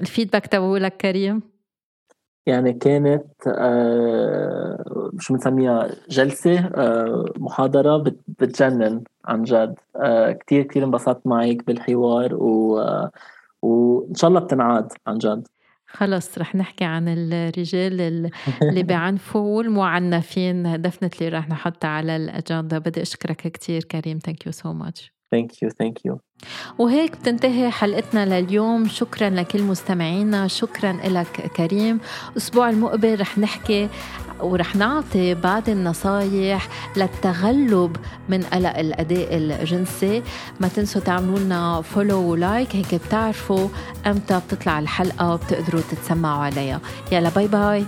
الفيدباك تبعولك كريم يعني كانت آه شو بنسميها جلسة آه محاضرة بتجنن عن جد، آه كتير كتير انبسطت معك بالحوار و آه وإن شاء الله بتنعاد عن جد. خلص رح نحكي عن الرجال اللي بعنفوا والمعنفين definitely رح نحطها على الأجندة. بدي أشكرك كتير كريم، thank you so much. Thank you, thank you. وهيك بتنتهي حلقتنا لليوم. شكرا لكل مستمعينا، شكرا لك كريم. الأسبوع المقبل رح نحكي ورح نعطي بعض النصايح للتغلب من قلق الأداء الجنسي. ما تنسوا تعملوا لنا فولو ولايك هيك بتعرفوا أمتى بتطلع الحلقة وبتقدروا تتسمعوا عليها. يلا باي باي.